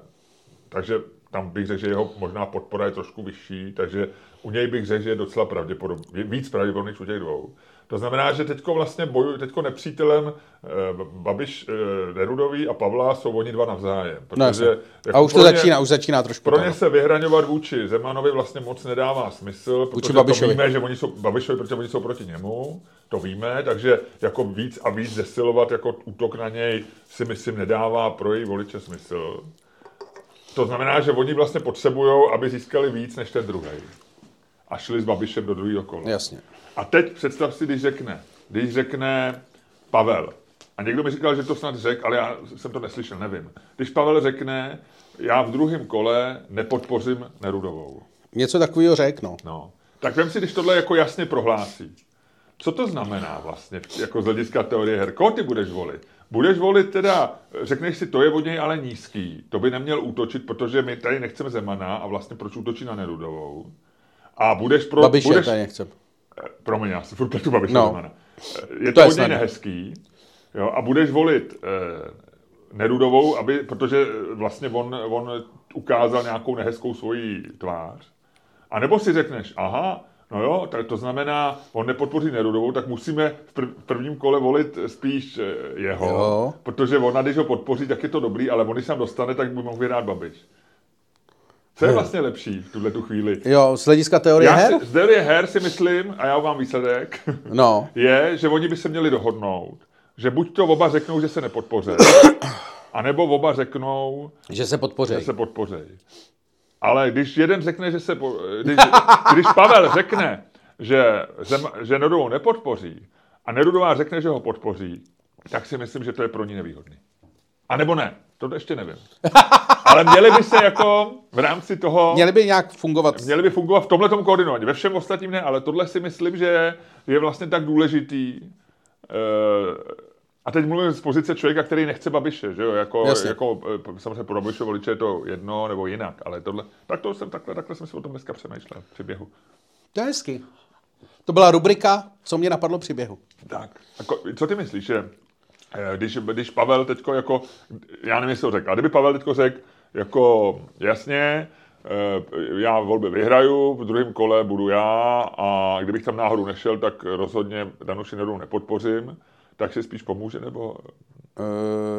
takže tam bych řekl, že jeho možná podpora je trošku vyšší, takže u něj bych řekl, že je docela pravděpodobný, víc pravděpodobný než u těch dvou. To znamená, že teďko vlastně teďko nepřítelem Babiš, Nerudový a Pavla jsou oni dva navzájem. Protože jako a už to začíná trošku. Pro ně se vyhraňovat vůči Zemanovi vlastně moc nedává smysl, protože to víme, že oni jsou Babišovi, protože oni jsou proti němu, to víme, takže jako víc a víc zesilovat jako útok na něj si myslím nedává pro její voliče smysl. To znamená, že oni vlastně potřebujou, aby získali víc než ten druhý. A šli s Babišem do druhého kola. Jasně. A teď představ si, když řekne Pavel, a někdo mi říkal, že to snad řekl, ale já jsem to neslyšel, nevím. Když Pavel řekne, já v druhém kole nepodpořím Nerudovou. Něco takového řeknu. No. Tak vem si, když tohle jako jasně prohlásí. Co to znamená vlastně, jako z hlediska teorie her? Koho ty budeš volit? Budeš volit teda, řekneš si, to je od něj ale nízký, to by neměl útočit, protože my tady nechceme Zemana a vlastně proč útočí na Nerudovou? A budeš pro... Babiše tady nechcem. Promiň, já se furt pletu Babiše Zemana. Je to od něj nehezký. Jo, a budeš volit Nerudovou, protože vlastně on ukázal nějakou nehezkou svoji tvář. A nebo si řekneš, aha, no jo, tak to znamená, on nepodpoří Nerudovou, tak musíme v prvním kole volit spíš jeho, protože ona, když ho podpoří, tak je to dobrý, ale on, když se tam dostane, tak by mohl vyhrát Babiš. Co je vlastně lepší v tuhle tu chvíli? Jo, z hlediska teorie her? Z teorie her si myslím, a já mám výsledek, je, že oni by se měli dohodnout, že buď to oba řeknou, že se nepodpoří, anebo oba řeknou, že se podpoří. Ale když jeden řekne, že se... Když Pavel řekne, že Nerudovou nepodpoří a Nerudová řekne, že ho podpoří, tak si myslím, že to je pro ní nevýhodný. A nebo ne. To ještě nevím. Ale měli by se jako v rámci toho... Měli by nějak fungovat. Měli by fungovat v tomhletom koordinování. Ve všem ostatním ne, ale tohle si myslím, že je vlastně tak důležitý... A teď mluvím z pozice člověka, který nechce Babiše, že jo, jako samozřejmě pro Babiše voliče je to jedno nebo jinak, ale tohle, tak to jsem takhle jsem si o tom dneska přemýšlel při běhu. To je hezky. To byla rubrika, co mě napadlo při běhu. Tak, co ty myslíš, že když Pavel teďko jako, já nevím, jestli ho řekl, a kdyby Pavel teďko řekl, jako jasně, já volby vyhraju, v druhém kole budu já a kdybych tam náhodou nešel, tak rozhodně Danuši Nerudovou nepodpořím, tak si spíš pomůže, nebo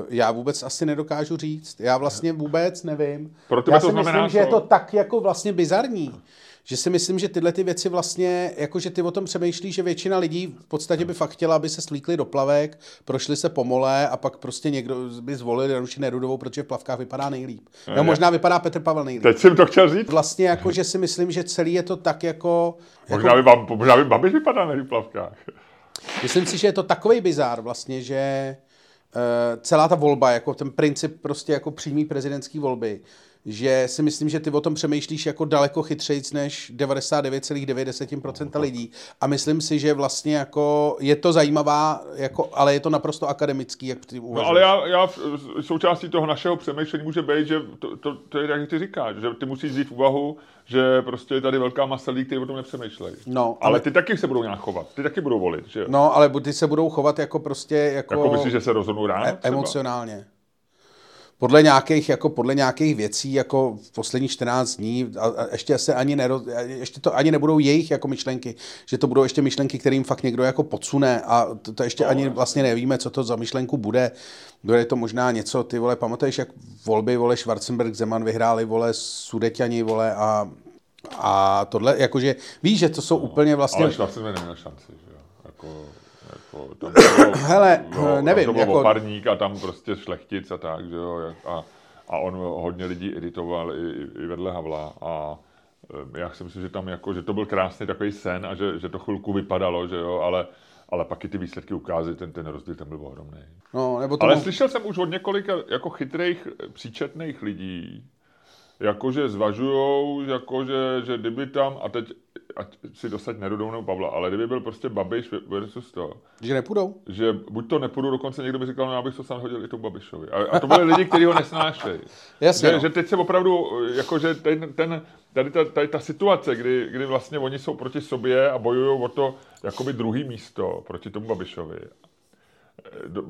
Já vůbec asi nedokážu říct. Já vlastně vůbec nevím. Já si myslím, že je to tak jako vlastně bizarní. Že si myslím, že tyhle ty věci vlastně, jakože ty o tom přemýšlíš, že většina lidí v podstatě by fakt chtěla, aby se slíkli do plavek, prošli se po mole a pak prostě někdo by zvolil Nerudovou, protože v plavkách vypadá nejlíp. No, možná vypadá Petr Pavel nejlíp. Teď jsem to chtěl říct. Vlastně jakože si myslím, že celý je to tak jako... Možná by Babiš vypadá nejlíp v plavkách. Myslím si, že je to takovej bizár vlastně, že celá ta volba, jako ten princip prostě jako přímý prezidentský volby, že si myslím, že ty o tom přemýšlíš jako daleko chytřejc než 99,9% lidí. A myslím si, že vlastně jako je to zajímavá, jako, ale je to naprosto akademický, jak ty uvažuješ. No, ale já součástí toho našeho přemýšlení může být, že to je tak, jak ty říkáš, že ty musíš vzít v úvahu, že prostě je tady velká masa lidí, kteří o tom nepřemýšlejí. No, ale ty taky se budou nějak chovat, ty taky budou volit, že? No, ale ty se budou chovat jako prostě... Jako myslíš, že se rozhodnou ráno? Emocionálně. Podle nějakých věcí jako v posledních 14 dní a ještě se ani ještě to ani nebudou jejich jako myšlenky, že to budou ještě myšlenky, kterým fakt někdo jako podsune a to ještě ani vlastně nevíme, co to za myšlenku bude. Bude to možná něco, ty vole, pamatuješ, jak volby, vole, Schwarzenberg, Zeman vyhráli, vole, Sudeťani, vole, a tohle, jakože víš, že to jsou úplně vlastně... Ale Schwarzenberg neměl šanci, že jo, tam bylo, hele, jo, nevím, tam jako... oparník a tam prostě šlechtic a tak, že jo, a on hodně lidí editoval i vedle Havla a já si myslím, že tam jako, že to byl krásný takový sen a že to chvilku vypadalo, že jo, ale pak i ty výsledky ukázaly, ten rozdíl tam byl ohromný. No, nebo tomu... Ale slyšel jsem už od několika jako chytrých, příčetných lidí, jakože zvažujou, že kdyby tam, a teď ať si dosaď Nerudou nebo Pavla, ale kdyby byl prostě Babiš versus to. Že nepůjdou? Že buď to nepůjdu, dokonce někdo by říkal, no já bych to sám hodil i tomu Babišovi. A to byli lidi, kteří ho nesnášejí. Jasně. Že teď se opravdu, jakože tady ta situace, kdy vlastně oni jsou proti sobě a bojují o to jakoby druhý místo proti tomu Babišovi.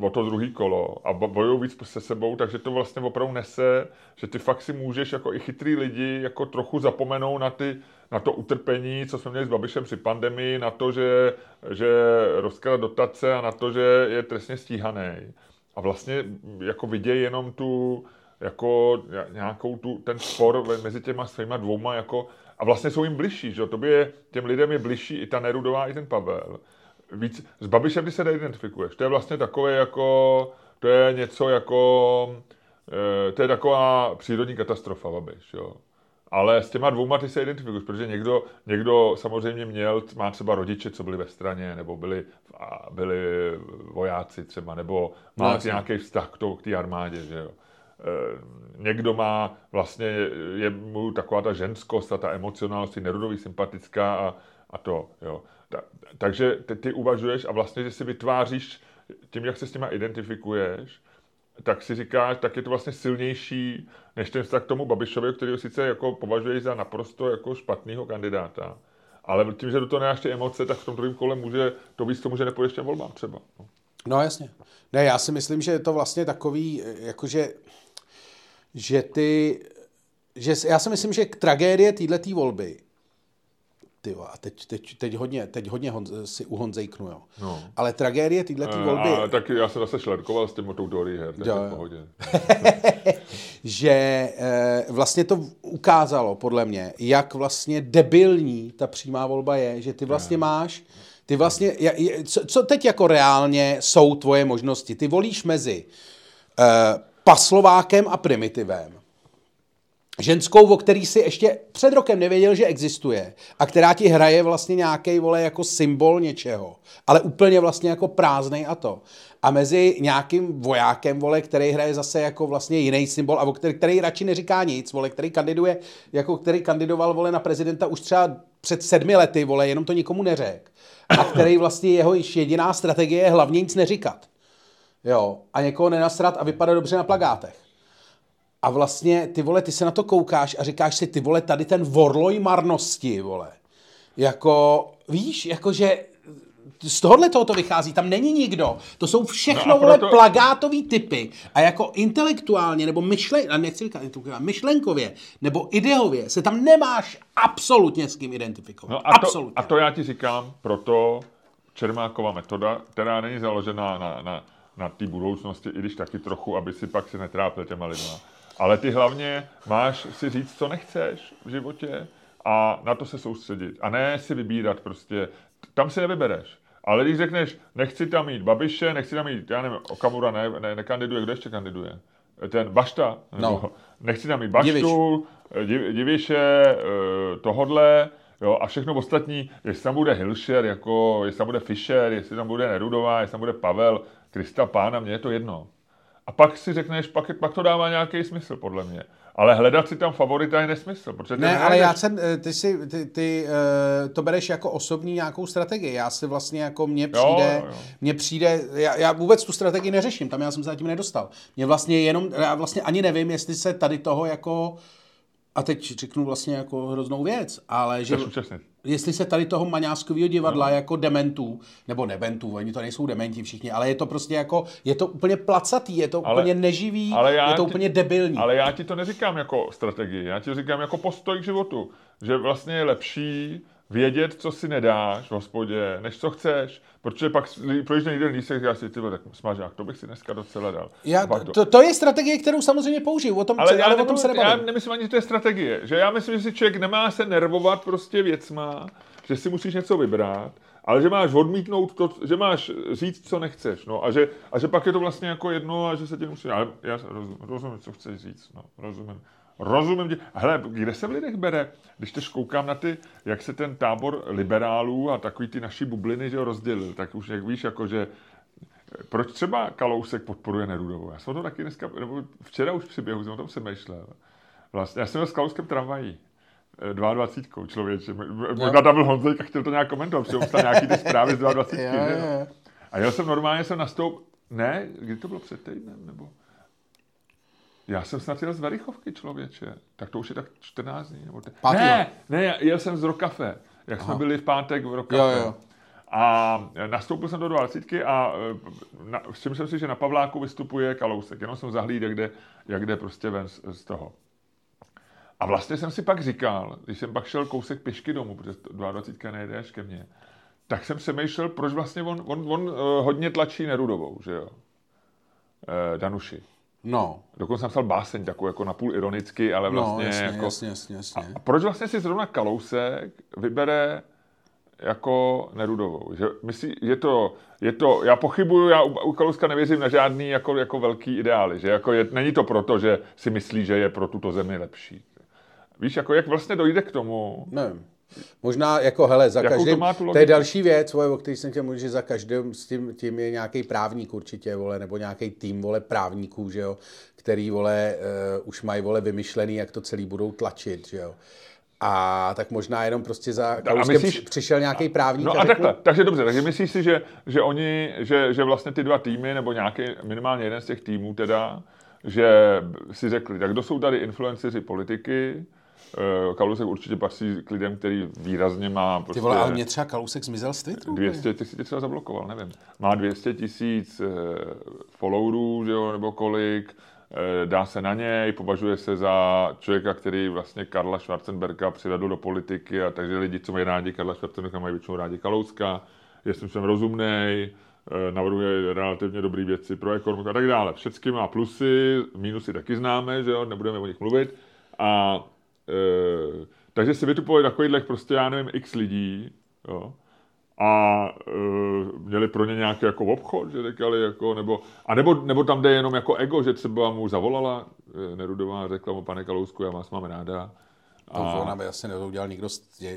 O to druhý kolo a bojují víc se sebou, takže to vlastně opravdu nese, že ty fakt si můžeš jako i chytrý lidi jako trochu zapomenou na to utrpení, co jsme měli s Babišem při pandemii, na to, že rozkrad dotace a na to, že je trestně stíhaný. A vlastně jako vidějí jenom tu jako nějakou ten spor mezi těma svýma dvouma jako a vlastně jsou jim bližší, že tobě těm lidem je bližší i ta Nerudová i ten Pavel. Víc, s Babišem ty se neidentifikuješ. To je vlastně takové jako, to je něco jako, to je taková přírodní katastrofa, Babiš, jo. Ale s těma dvouma ty se identifikuješ, protože někdo samozřejmě má třeba rodiče, co byli ve straně, nebo byli vojáci třeba, nebo má nějaký vztah k té armádě, že jo. Někdo má vlastně, je mu taková ta ženskost a ta emocionálnost, Nerudový, sympatická a to, jo. Takže ty uvažuješ a vlastně, že si vytváříš tím, jak se s nima identifikuješ, tak si říkáš, tak je to vlastně silnější než ten vztah k tomu Babišovi, kterýho sice jako považuješ za naprosto jako špatného kandidáta. Ale tím, že do toho nedáš ty emoce, tak v tom druhém kole může to víc tomu, že nepůjdeš těm volbám třeba. No jasně. Ne, já si myslím, že je to vlastně takový, jakože, já si myslím, že tragédie této volby, a teď hodně si uhonzejknu, jo. No. Ale tragédie této volby... A tak já jsem zase šlerkoval s tím motou Dory her, takže v pohodě. Že vlastně to ukázalo, podle mě, jak vlastně debilní ta přímá volba je, že ty vlastně máš... Ty vlastně... Co teď jako reálně jsou tvoje možnosti? Ty volíš mezi paslovákem a primitivem. Ženskou, o který si ještě před rokem nevěděl, že existuje a která ti hraje vlastně nějaký, vole, jako symbol něčeho, ale úplně vlastně jako prázdnej a to. A mezi nějakým vojákem, vole, který hraje zase jako vlastně jiný symbol a který radši neříká nic, vole, který kandiduje, jako který kandidoval, vole, na prezidenta už třeba před 7 lety, vole, jenom to nikomu neřek. A který vlastně jeho jediná strategie je hlavně nic neříkat. Jo, a někoho nenasrat a vypadá dobře na plakátech. A vlastně, ty vole, ty se na to koukáš a říkáš si, ty vole, tady ten vorloj marnosti, vole. Jako, víš, jakože z tohohle tohoto vychází, tam není nikdo. To jsou všechno, no proto... vole, plagátový typy. A jako intelektuálně, nebo myšlenkově, nebo ideově, se tam nemáš absolutně s kým identifikovat. No a to já ti říkám, proto Čermákova metoda, která není založená na nad té budoucnosti, i když taky trochu, aby si pak se netrápil těma lidma. Ale ty hlavně máš si říct, co nechceš v životě a na to se soustředit. A ne si vybírat prostě, tam si nevybereš. Ale když řekneš, nechci tam jít Babiše, nechci tam jít, já nevím, Okamura nekandiduje, kdo ještě kandiduje? Ten Bašta, no. Nechci tam jít Baštu, Diviše, tohodle, jo, a všechno ostatní, jestli tam bude Hilšer, jako, jestli tam bude Fischer, jestli tam bude Nerudová, jestli tam bude Pavel, Krista Pána, mně je to jedno. A pak si řekneš, pak to dává nějaký smysl, podle mě. Ale hledat si tam favorita je nesmysl. Ne, ale já jsem, ty to bereš jako osobní nějakou strategii. Já si vlastně jako mně přijde, já vůbec tu strategii neřeším, tam já jsem se zatím nedostal. Mně vlastně jenom, já vlastně ani nevím, jestli se tady toho jako, a teď řeknu vlastně jako hroznou věc, ale že... Jestli se tady toho maňáskovýho divadla jako dementů, nebo nebentů, oni to nejsou dementi všichni, ale je to prostě jako, je to úplně placatý, je to úplně neživý, je to úplně debilní. Ale já ti to neříkám jako strategii, já ti říkám jako postoj k životu, že vlastně je lepší vědět, co si nedáš v hospodě, než co chceš, protože pak projíš na jeden lístek, říkáš si, tyhle, tak smažák, to bych si dneska docela dal. To je strategie, kterou samozřejmě použiju, o tom se nebavím. Já nemyslím ani, že to je strategie, že já myslím, že si člověk nemá se nervovat prostě věcma, že si musíš něco vybrat, ale že máš odmítnout to, že máš říct, co nechceš, no, a že pak je to vlastně jako jedno a že se ti musí, ale já rozumím, co chceš říct, no, rozumím. Rozumím. Hele, kde se v lidech bere, když teď koukám na ty, jak se ten tábor liberálů a takový ty naší bubliny, že ho rozdělil, tak už jak víš, jakože proč třeba Kalousek podporuje Nerudovou? Já jsem to taky dneska, nebo včera už při běhu jsem o tom přemýšlel. Vlastně, já jsem byl s Kalouskem tramvají, 22 člověče. Možná tam byl Honzejk a chtěl to nějak komentovat, protože obstal nějaký ty zprávy z 22, ne? A já jsem normálně ne, kdy to bylo před týdnem, nebo... Já jsem snad jel z Verichovky, člověče. Tak to už je tak 14 dní. Nebo ne, jel jsem z Rokafe. Jak jsme byli v pátek v Rokafe. Jo. A nastoupil jsem do 20 a všiml jsem si, že na Pavláku vystupuje Kalousek. Jenom jsem zahlídl, jak jde prostě ven z toho. A vlastně jsem si pak říkal, když jsem pak šel kousek pěšky domů, protože 22 nejde až ke mně, tak jsem přemýšlel, proč vlastně on hodně tlačí Nerudovou, že jo? Danuši. No. Dokonce jsem psal báseň takovou jako napůl ironicky, ale vlastně no, jasně. A proč vlastně si zrovna Kalousek vybere jako Nerudovou? Že myslí, je to já pochybuju, já u Kalouska nevěřím na žádný jako velký ideály, že jako není to proto, že si myslí, že je pro tuto zemi lepší. Víš, jako jak vlastně dojde k tomu? Nevím. Možná jako hele, za každým, to je další věc, vole, o který jsem tě mluvil, že za každým s tím je nějaký právník určitě, vole, nebo nějaký tým, vole, právníků, že jo, který, vole, už mají, vole, vymyšlený, jak to celý budou tlačit, že jo. A tak možná jenom prostě za Kalouskem přišel nějaký právník. No a řekl, takhle, takže dobře, takže myslíš si, že oni, že vlastně ty dva týmy, nebo nějaký, minimálně jeden z těch týmů teda, že si řekli, tak kdo jsou tady influenceři politiky, Kalousek určitě patří k lidem, který výrazně má... Prostě ty vole, ale mě třeba Kalousek zmizel z Twitteru. 200 tisíc třeba zablokoval, nevím. Má 200 tisíc followerů, že jo, nebo kolik, dá se na něj, považuje se za člověka, který vlastně Karla Schwarzenberga přivedl do politiky, a takže lidi, co mají rádi Karla Schwarzenberga, mají většinou rádi Kalouska, jestli jsem rozumnej, navrhuje relativně dobré věci pro ekonomiku a tak dále. Všechny má plusy, mínusy taky známe, že jo, nebudeme o nich mluvit. A takže si vytupovali takovýhlech prostě, já nevím, x lidí, jo, a měli pro ně nějaký jako obchod, že říkali jako, nebo tam jde jenom jako ego, že třeba mu zavolala Nerudová, řekla mu, pane Kalousku, já vás mám ráda. To ona by asi neudělal nikdo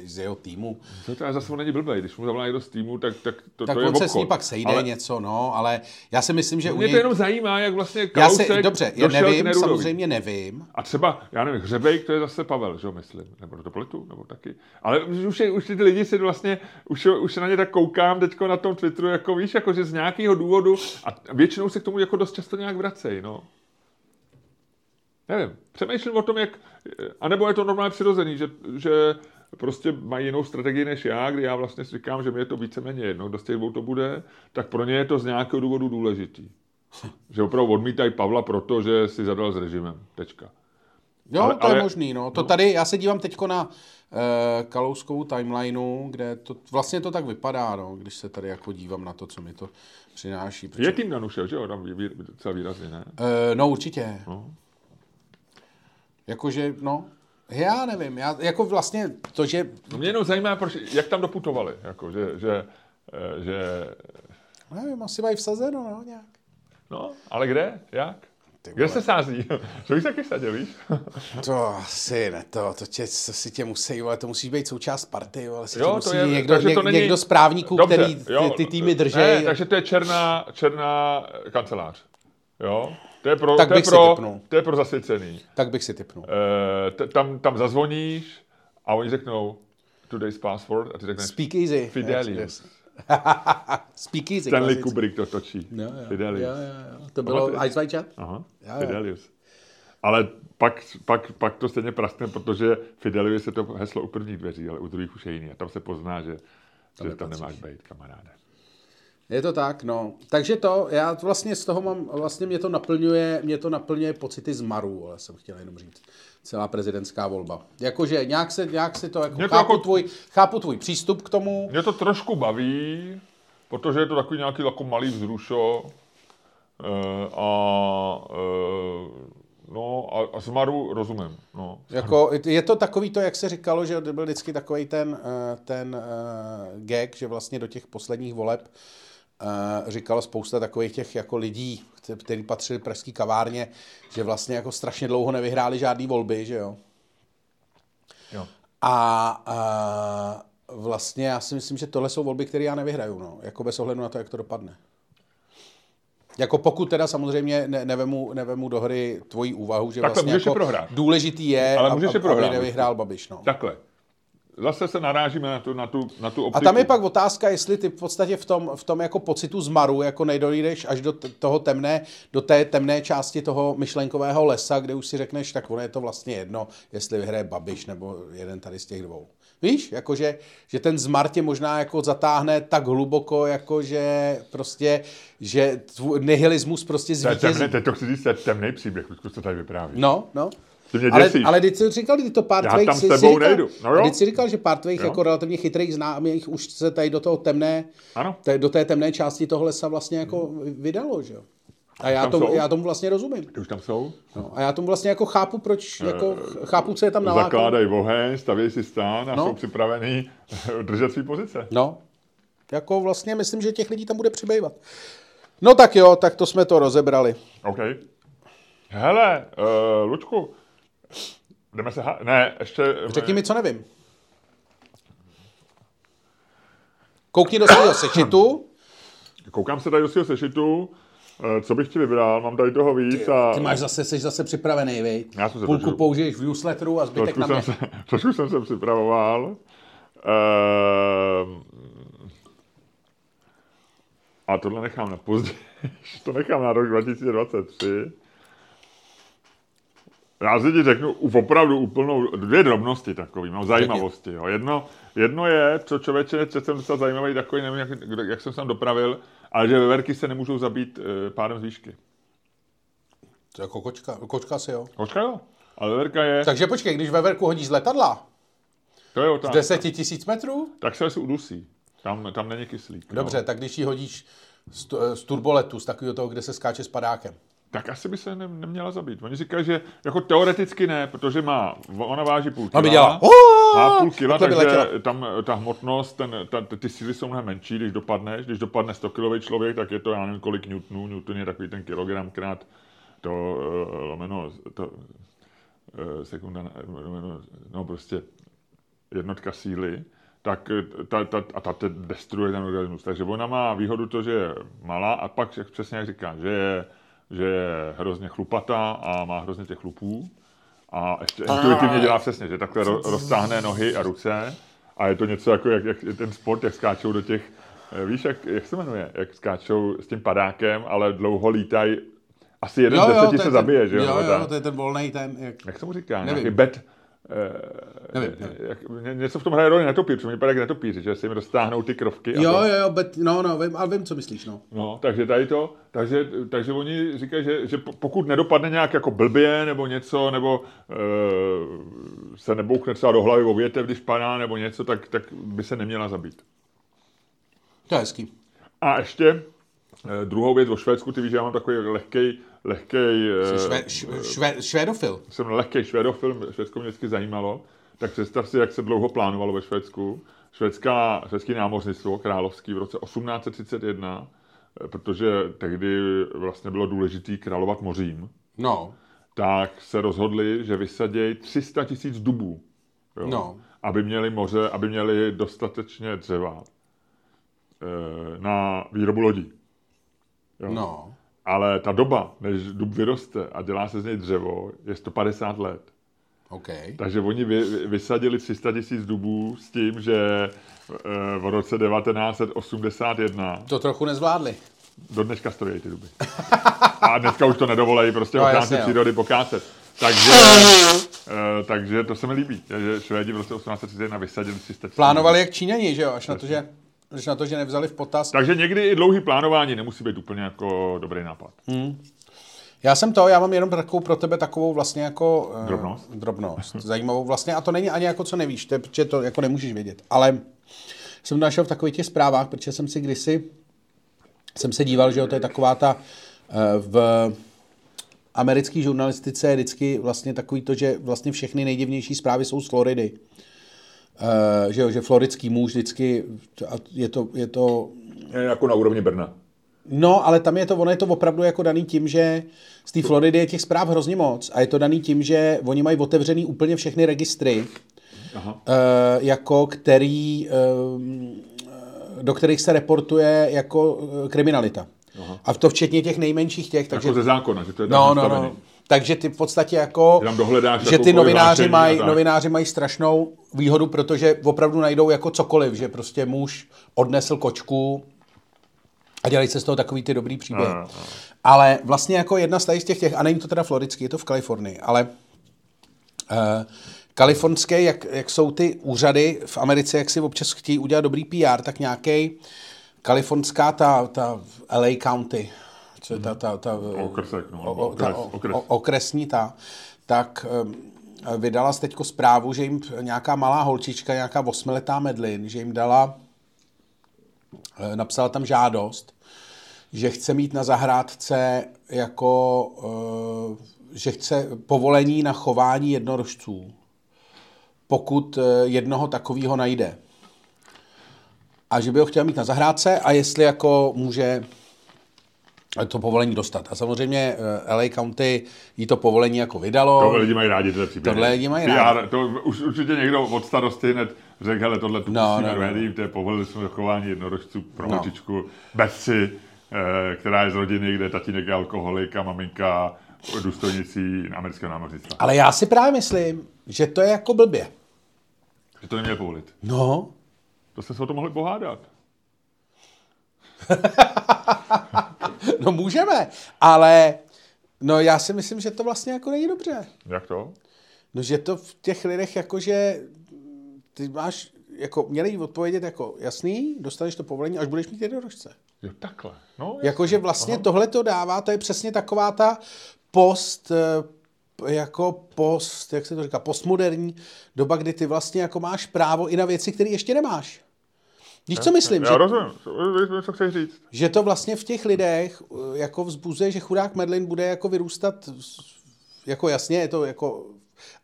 z jeho týmu. To zase on není blbej, když mu zavolá někdo z týmu, tak to je obchod. Tak on se s ní pak sejde něco, no, ale já si myslím, že u něj... Mě to jenom zajímá, jak vlastně Kalousek došel k Nerudový. Samozřejmě nevím. A třeba, já nevím, Hřebejk, to je zase Pavel, že jo, myslím, nebo do pletu, nebo taky. Ale už ty lidi si vlastně, už na ně tak koukám teďko na tom Twitteru, jako víš, jako že z nějakého důvodu, a většinou se k tomu jako dost často nějak vracej, no. Nevím, přemýšlím o tom, jak... A nebo je to normálně přirozený, že prostě mají jinou strategii než já, kdy já vlastně si říkám, že mi je to víceméně jedno, kdo z těch dvou to bude, tak pro ně je to z nějakého důvodu důležitý. Že opravdu odmítají Pavla, protože si zadal s režimem. Tečka. Jo, ale, to je možný, no. To tady, já se dívám teďko na Kalouskovou timelineu, kde to, vlastně to tak vypadá, no, když se tady jako dívám na to, co mi to přináší. Protože... Je tým Danušel, že jo? Tam docela výrazně, ne? No určitě. No. Jakože, no, já nevím, já jako vlastně to, že... No mě jenom zajímá, proč, jak tam doputovali, jako, že... Nevím, asi mají vsazeno, no, nějak. No, ale kde? Jak? Kde se sází? To bych taky vsadil, víš? To asi ne, to si tě musí, ale to musíš být součást party, ale si jo, musí někdo z právníků, který ty týmy držej. Takže to je černá kancelář, jo? To je pro zasycený. Tak bych si tipnul. Tam zazvoníš a oni řeknou today's password a ty řekneš Speak easy. Fidelius. Speakeasy. Stanley klasicky. Kubrick to točí. Jo, jo. Fidelius. Jo. To bylo Ice White Chat? Aha, jo, Fidelius. Jo. Ale pak to stejně prastne, protože Fidelius se to heslo u prvních dveří, ale u druhých už je jiný. A tam se pozná, že tam nemáš být, kamaráde. Je to tak, no. Takže to, já vlastně z toho mám, vlastně mě to naplňuje pocity zmaru, ale jsem chtěl jenom říct. Celá prezidentská volba. Jakože nějak si to, jako, chápu tvůj přístup k tomu. Mě to trošku baví, protože je to takový nějaký jako malý vzrušo a zmaru rozumím. No. Jako, je to takový to, jak se říkalo, že byl vždycky takový ten gag, že vlastně do těch posledních voleb říkalo spousta takových těch jako lidí, kteří patřili pražský kavárně, že vlastně jako strašně dlouho nevyhráli žádný volby, že jo. A vlastně já si myslím, že tohle jsou volby, které já nevyhraju, no. Jako bez ohledu na to, jak to dopadne. Jako pokud teda samozřejmě nevemu do hry tvoji úvahu, že takhle, vlastně jako důležitý je, aby nevyhrál Babiš, no. Takhle. Zase se narážíme na tu optiku. A tam je pak otázka, jestli ty v podstatě v tom jako pocitu zmaru jako nedojdeš až do té temné části toho myšlenkového lesa, kde už si řekneš, tak ono je to vlastně jedno, jestli vyhraje Babiš nebo jeden tady z těch dvou. Víš, jakože, že ten zmar tě možná jako zatáhne tak hluboko, jakože prostě, že nihilismus prostě zvítězí. Teď to chci říct, to je temný příběh, co tady vyprávíš. No. Ale když jsi říkal, že to Partwake že Partwake jako relativně chytrých známých už se tady do toho temné části toho lesa vlastně jako vydalo, že jo. A já tomu vlastně rozumím. Ty už tam jsou? No, a já tomu vlastně jako chápu, proč jako chápu, co je tam nalákané. Zakládají oheň, stavějí si stán a jsou připravení držet svý pozice. No. Jako vlastně myslím, že těch lidí tam bude přibývat. No tak jo, tak to jsme to rozebrali. Okay. Hele, Luďku, jdeme se... Ne, ještě... Řekni mi, co nevím. Koukni do svého sešitu. Koukám se tady do svého sešitu. Co bych ti vybral? Mám tady toho víc a... Ty máš zase, jsi zase připravený, vej? Já jsem se půlku připravoval. Použiješ v newsletteru a zbytek na mě. Trošku jsem se připravoval. A tohle nechám na později. To nechám na rok 2023. Já si ti řeknu opravdu úplnou dvě drobnosti takový, mám zajímavosti. Jo. Jedno je, co člověče, co jsem dostal zajímavý takový, nevím, jak jsem se tam dopravil, ale že veverky se nemůžou zabít pádem z výšky. To jako kočka. Kočka si jo. Kočka jo, ale veverka je... Takže počkej, když veverku hodíš z letadla, to je z 10 000 metrů, tak se asi udusí. Tam není kyslík. Dobře, no. Tak když ji hodíš z turboletu, z takového toho, kde se skáče s padákem. Tak asi by se neměla zabít. Oni říkají, že jako teoreticky ne, protože ona váží půl kila. Má půl kila, takže tam ta hmotnost, ty síly jsou mnohem menší, když dopadne 100-kilový člověk, tak je to já nevím kolik newtonů, newton je takový ten kilogram krát to lomeno, to sekunda, no prostě jednotka síly, tak ta destruuje ten organismus. Takže ona má výhodu to, že je malá a pak přesně jak říká, že je hrozně chlupatá a má hrozně těch chlupů a ještě intuitivně dělá přesně, že takhle roztáhne nohy a ruce a je to něco jako jak ten sport, jak skáčou do těch, víš, jak se jmenuje, jak skáčou s tím padákem, ale dlouho lítají, asi jeden z 10 se zabije, že jo? Jo, to je ten volnej ten, jak se mu říká, nějaký bed, Nevím. Něco v tom hraje roli netopíř, protože mi vypadá jak netopíři, že si jim roztáhnou ty krovky. Vím, co myslíš, no. No, takže tady to, takže oni říkají, že pokud nedopadne nějak jako blbě, nebo něco, nebo se neboukne třeba do hlavy o větev, když padá, nebo něco, tak by se neměla zabít. To je hezký. A ještě druhou věc o Švédsku, ty víš, já mám takový lehkej švédofil. Jsem lehkej švédofil, Švédsko mě vždycky zajímalo. Tak představ si, jak se dlouho plánovalo ve Švédsku. Švédské námořnictvo královský v roce 1831, protože tehdy vlastně bylo důležitý královat mořím. No. Tak se rozhodli, že vysadějí 300 tisíc dubů. Jo? No. Aby měli moře, aby měli dostatečně dřeva na výrobu lodí. Jo? No. Ale ta doba, než dub vyroste a dělá se z něj dřevo, je 150 let. Okay. Takže oni vysadili 300 tisíc dubů s tím, že v roce 1981... To trochu nezvládli. Do dneška stojí ty duby. A dneska už to nedovolejí prostě ochránci přírody pokácet. Takže to se mi líbí, že Švédi v roce 1831 vysadili 300 tisíc. Plánovali jak Číňani, že jo? Až na to, že nevzali v potaz. Takže někdy i dlouhý plánování nemusí být úplně jako dobrý nápad. Hmm. Já mám jenom pro tebe takovou vlastně jako... Drobnost. Zajímavou vlastně, a to není ani jako co nevíš, protože to jako nemůžeš vědět. Ale jsem našel v takových těch zprávách, protože jsem si kdysi, jsem se díval, že jo, to je taková ta v americké žurnalistice je vždycky vlastně takový to, že vlastně všechny nejdivnější zprávy jsou z Floridy. Že floridský muž vždycky, je to... Je jako na úrovni Brna. No, ale tam ono je to opravdu jako daný tím, že z té Floridy je těch zpráv hrozně moc a je to daný tím, že oni mají otevřený úplně všechny registry, jako který, do kterých se reportuje jako kriminalita. Aha. A to včetně těch nejmenších těch. Takže... Jako ze zákona, že to je tam nastavený. No. Takže ty v podstatě jako, že ty novináři mají strašnou výhodu, protože opravdu najdou jako cokoliv, že prostě muž odnesl kočku a dělají se z toho takový ty dobrý příběhy. No. Ale vlastně jako jedna z těch, a není to teda floridský, je to v Kalifornii, ale kalifornské, jak jsou ty úřady v Americe, jak si občas chtějí udělat dobrý PR, tak nějaký kalifornská ta LA County, co je okresní, tak vydala teďko zprávu, že jim nějaká malá holčička, nějaká 8letá Medlin, že jim dala, napsala tam žádost, že chce mít na zahrádce jako, že chce povolení na chování jednorožců, pokud jednoho takového najde. A že by ho chtěla mít na zahrádce a jestli jako může to povolení dostat. A samozřejmě LA County jí to povolení jako vydalo. Tohle lidi mají rádi, tyhle příběhy. To už určitě někdo od starosty hned řekl, hele, tohle tu musíme dohledit, to je povolili jsme chování jednorožců pro holčičku, Bessi, která je z rodiny, kde tatínek je alkoholik a maminka důstojnicí amerického námořnictva. Ale já si právě myslím, že to je jako blbě. Že to neměl povolit. No. To jste se o to mohli pohádat. No můžeme, ale no já si myslím, že to vlastně jako není dobře. Jak to? No, že to v těch lidech jakože ty máš, jako měli odpovědět jako jasný, dostaneš to povolení, až budeš mít jednorožce. Jo, takhle. No, jakože vlastně tohle to dává, to je přesně taková ta postmoderní doba, kdy ty vlastně jako máš právo i na věci, které ještě nemáš. Víš, co myslím? Já rozumím, co chceš říct. Že to vlastně v těch lidech jako vzbuzuje, že chudák Medlin bude jako vyrůstat, jako jasně, je to jako...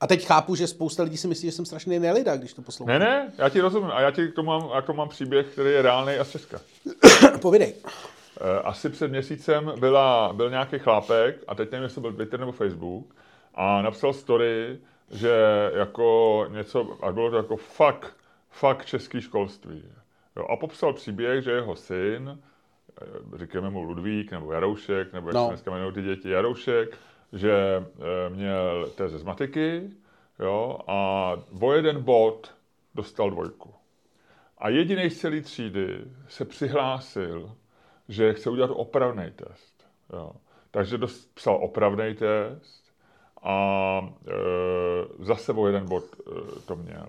A teď chápu, že spousta lidí si myslí, že jsem strašný nelida, když to poslouchám. Ne, já ti rozumím a já ti k tomu mám příběh, který je reálný a z Česka. Povídej. Asi před měsícem byl nějaký chlápek, a teď nevím, jestli byl Twitter nebo Facebook, a napsal story, že jako něco, a bylo to jako fuck český školství. Jo, a popsal příběh, že jeho syn, říkáme mu Ludvík nebo Jaroušek, nebo jak se dneska jmenují ty děti, Jaroušek, že měl teze z matiky, jo, a o jeden bod dostal 2. A jedinej z celý třídy se přihlásil, že chce udělat opravnej test. Jo. Takže psal opravnej test a zase o jeden bod to měl.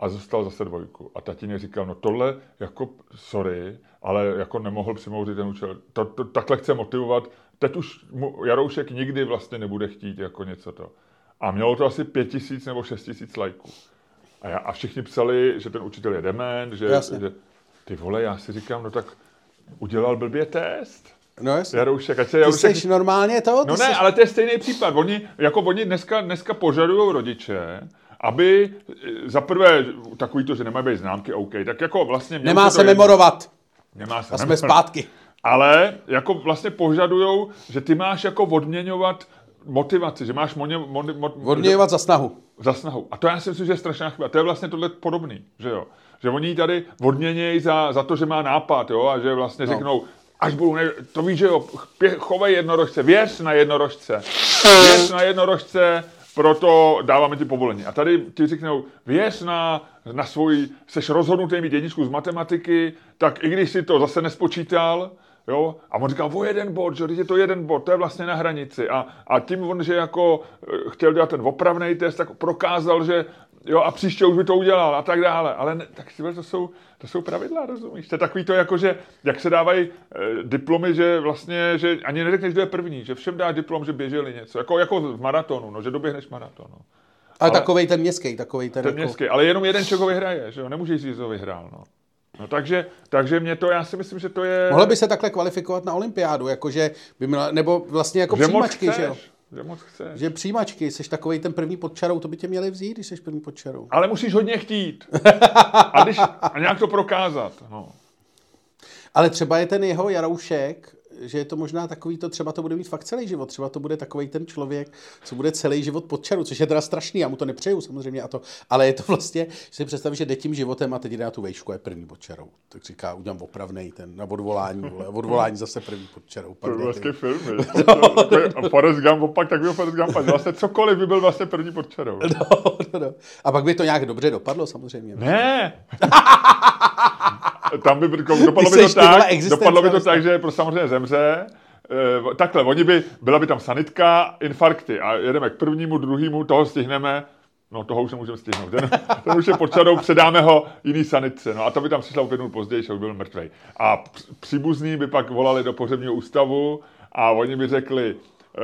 A dostal zase dvojku. A tatíně říkal, no tohle, jako sorry, ale jako nemohl přimouřit ten účel. Takhle chce motivovat. Teď už mu Jaroušek nikdy vlastně nebude chtít jako něco to. A mělo to asi 5 000 nebo 6 000 lajků. A všichni psali, že ten učitel je dement, že ty vole, já si říkám, no tak udělal blbě test. No jasně. Jaroušek, ať se Jaroušek... Ty jsi normálně to? No ne, ale to je stejný případ. Oni dneska požadují rodiče, aby za prvé takový to, že nemají být známky, OK, tak jako vlastně... Nemá se memorovat. Nemá se. A jsme zpátky. Ale jako vlastně požadujou, že ty máš jako odměňovat motivaci, že máš... odměňovat za snahu. Za snahu. A to já si myslím, že je strašná chyba. To je vlastně tohle podobný, že jo. Že oni tady odměnějí za to, že má nápad, jo, a že vlastně řeknou... Až budou, to víš, že jo, chovej jednorožce, věř na jednorožce, proto dáváme ti povolení. A tady ti řeknou, věř na svůj, seš rozhodnutý mít jedničku z matematiky, tak i když si to zase nespočítal, jo, a on říkal, o jeden bod, že je to jeden bod, to je vlastně na hranici. A tím on, že jako chtěl dělat ten opravnej test, tak prokázal, že jo, a příště už by to udělal a tak dále. Ale ne, tak si to jsou pravidla, rozumíš? To je takový to, jako, že jak se dávají diplomy, že vlastně, že ani neřekneš, kdo je první, že všem dá diplom, že běželi něco. Jako v maratonu, no, že doběhneš maraton. No. Ale takovej ten městský, takovej ten jako... městský, ale jenom jeden člověk vyhraje, že jo, nemůžeš říct, kdo vyhrál, no. No takže mě to, já si myslím, že to je... Mohlo by se takhle kvalifikovat na olympiádu, jakože by měla, nebo vlastně jako přijímačky, že jo? Že moc chceš. Že přijímačky, jsi takovej ten první pod čarou, to by tě měli vzít, když jsi první pod čarou. Ale musíš hodně chtít. A nějak to prokázat. No. Ale třeba je ten jeho Jaroušek, že je to možná takový to, třeba to bude mít fakt celý život, třeba to bude takovej ten člověk, co bude celý život pod čarou, což je teda strašný, já mu to nepřeju samozřejmě, ale je to vlastně, že si představíš, že jde tím životem a teď jde na tu vejšku a je první pod čarou. Tak říká, udělám opravnej ten, na odvolání zase první pod čarou. To byl vlastně film, no. Forrest Gump, opak takového Forrest Gumpa, vlastně cokoliv by byl vlastně první pod čarou. No. A pak by to nějak dobře dopadlo samozřejmě. Ne. Tam by dopadlo by to tak, že prostě samozřejmě zemře. Takhle, byla by tam sanitka, infarkty a jedeme k prvnímu, druhému, toho stihneme. No toho už nemůžeme stihnout. Ten už je pod čarou, předáme ho jiný sanitce. No a to by tam přišla opět později, že už byl mrtvej. A příbuzní by pak volali do pohřebního ústavu a oni by řekli,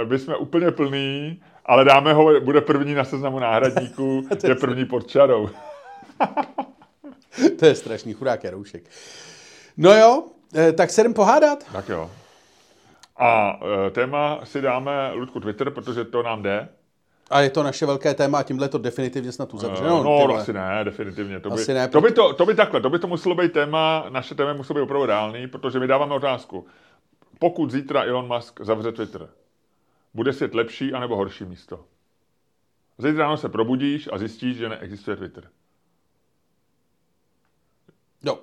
my jsme úplně plný, ale dáme ho, bude první na seznamu náhradníků, je první pod čarou. To je strašný chudák Jaroušek. No jo, tak se jdem pohádat. Tak jo. A téma si dáme, Ludku, Twitter, protože to nám jde. A je to naše velké téma a tímhle to definitivně snad uzavře. No asi ne, definitivně. To by muselo být téma, naše téma muselo být opravdu reálný, protože my dáváme otázku. Pokud zítra Elon Musk zavře Twitter, bude svět lepší anebo horší místo? Zítra ráno se probudíš a zjistíš, že neexistuje Twitter. No.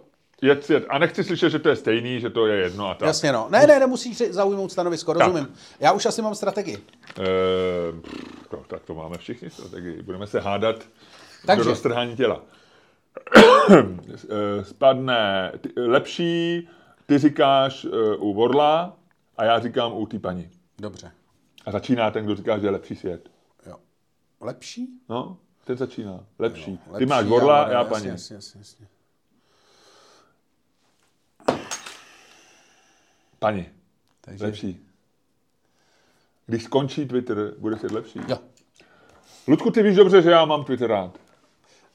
A nechci slyšet, že to je stejný, že to je jedno a tak. Jasně, no. Ne, nemusíš zaujmout stanovisko, rozumím. Tak. Já už asi mám strategii. Tak to máme všichni strategii. Budeme se hádat do roztrhání těla. Spadne lepší, ty říkáš u Vorla a já říkám u té paní. Dobře. A začíná ten, kdo říká, že je lepší svět. Jo. Lepší? No, ten začíná. Lepší. Jo, lepší ty máš Vorla a já paní. Jasně. Pani, takže... lepší. Když skončí Twitter, bude svět lepší. Jo. Ludku, ty víš dobře, že já mám Twitter rád.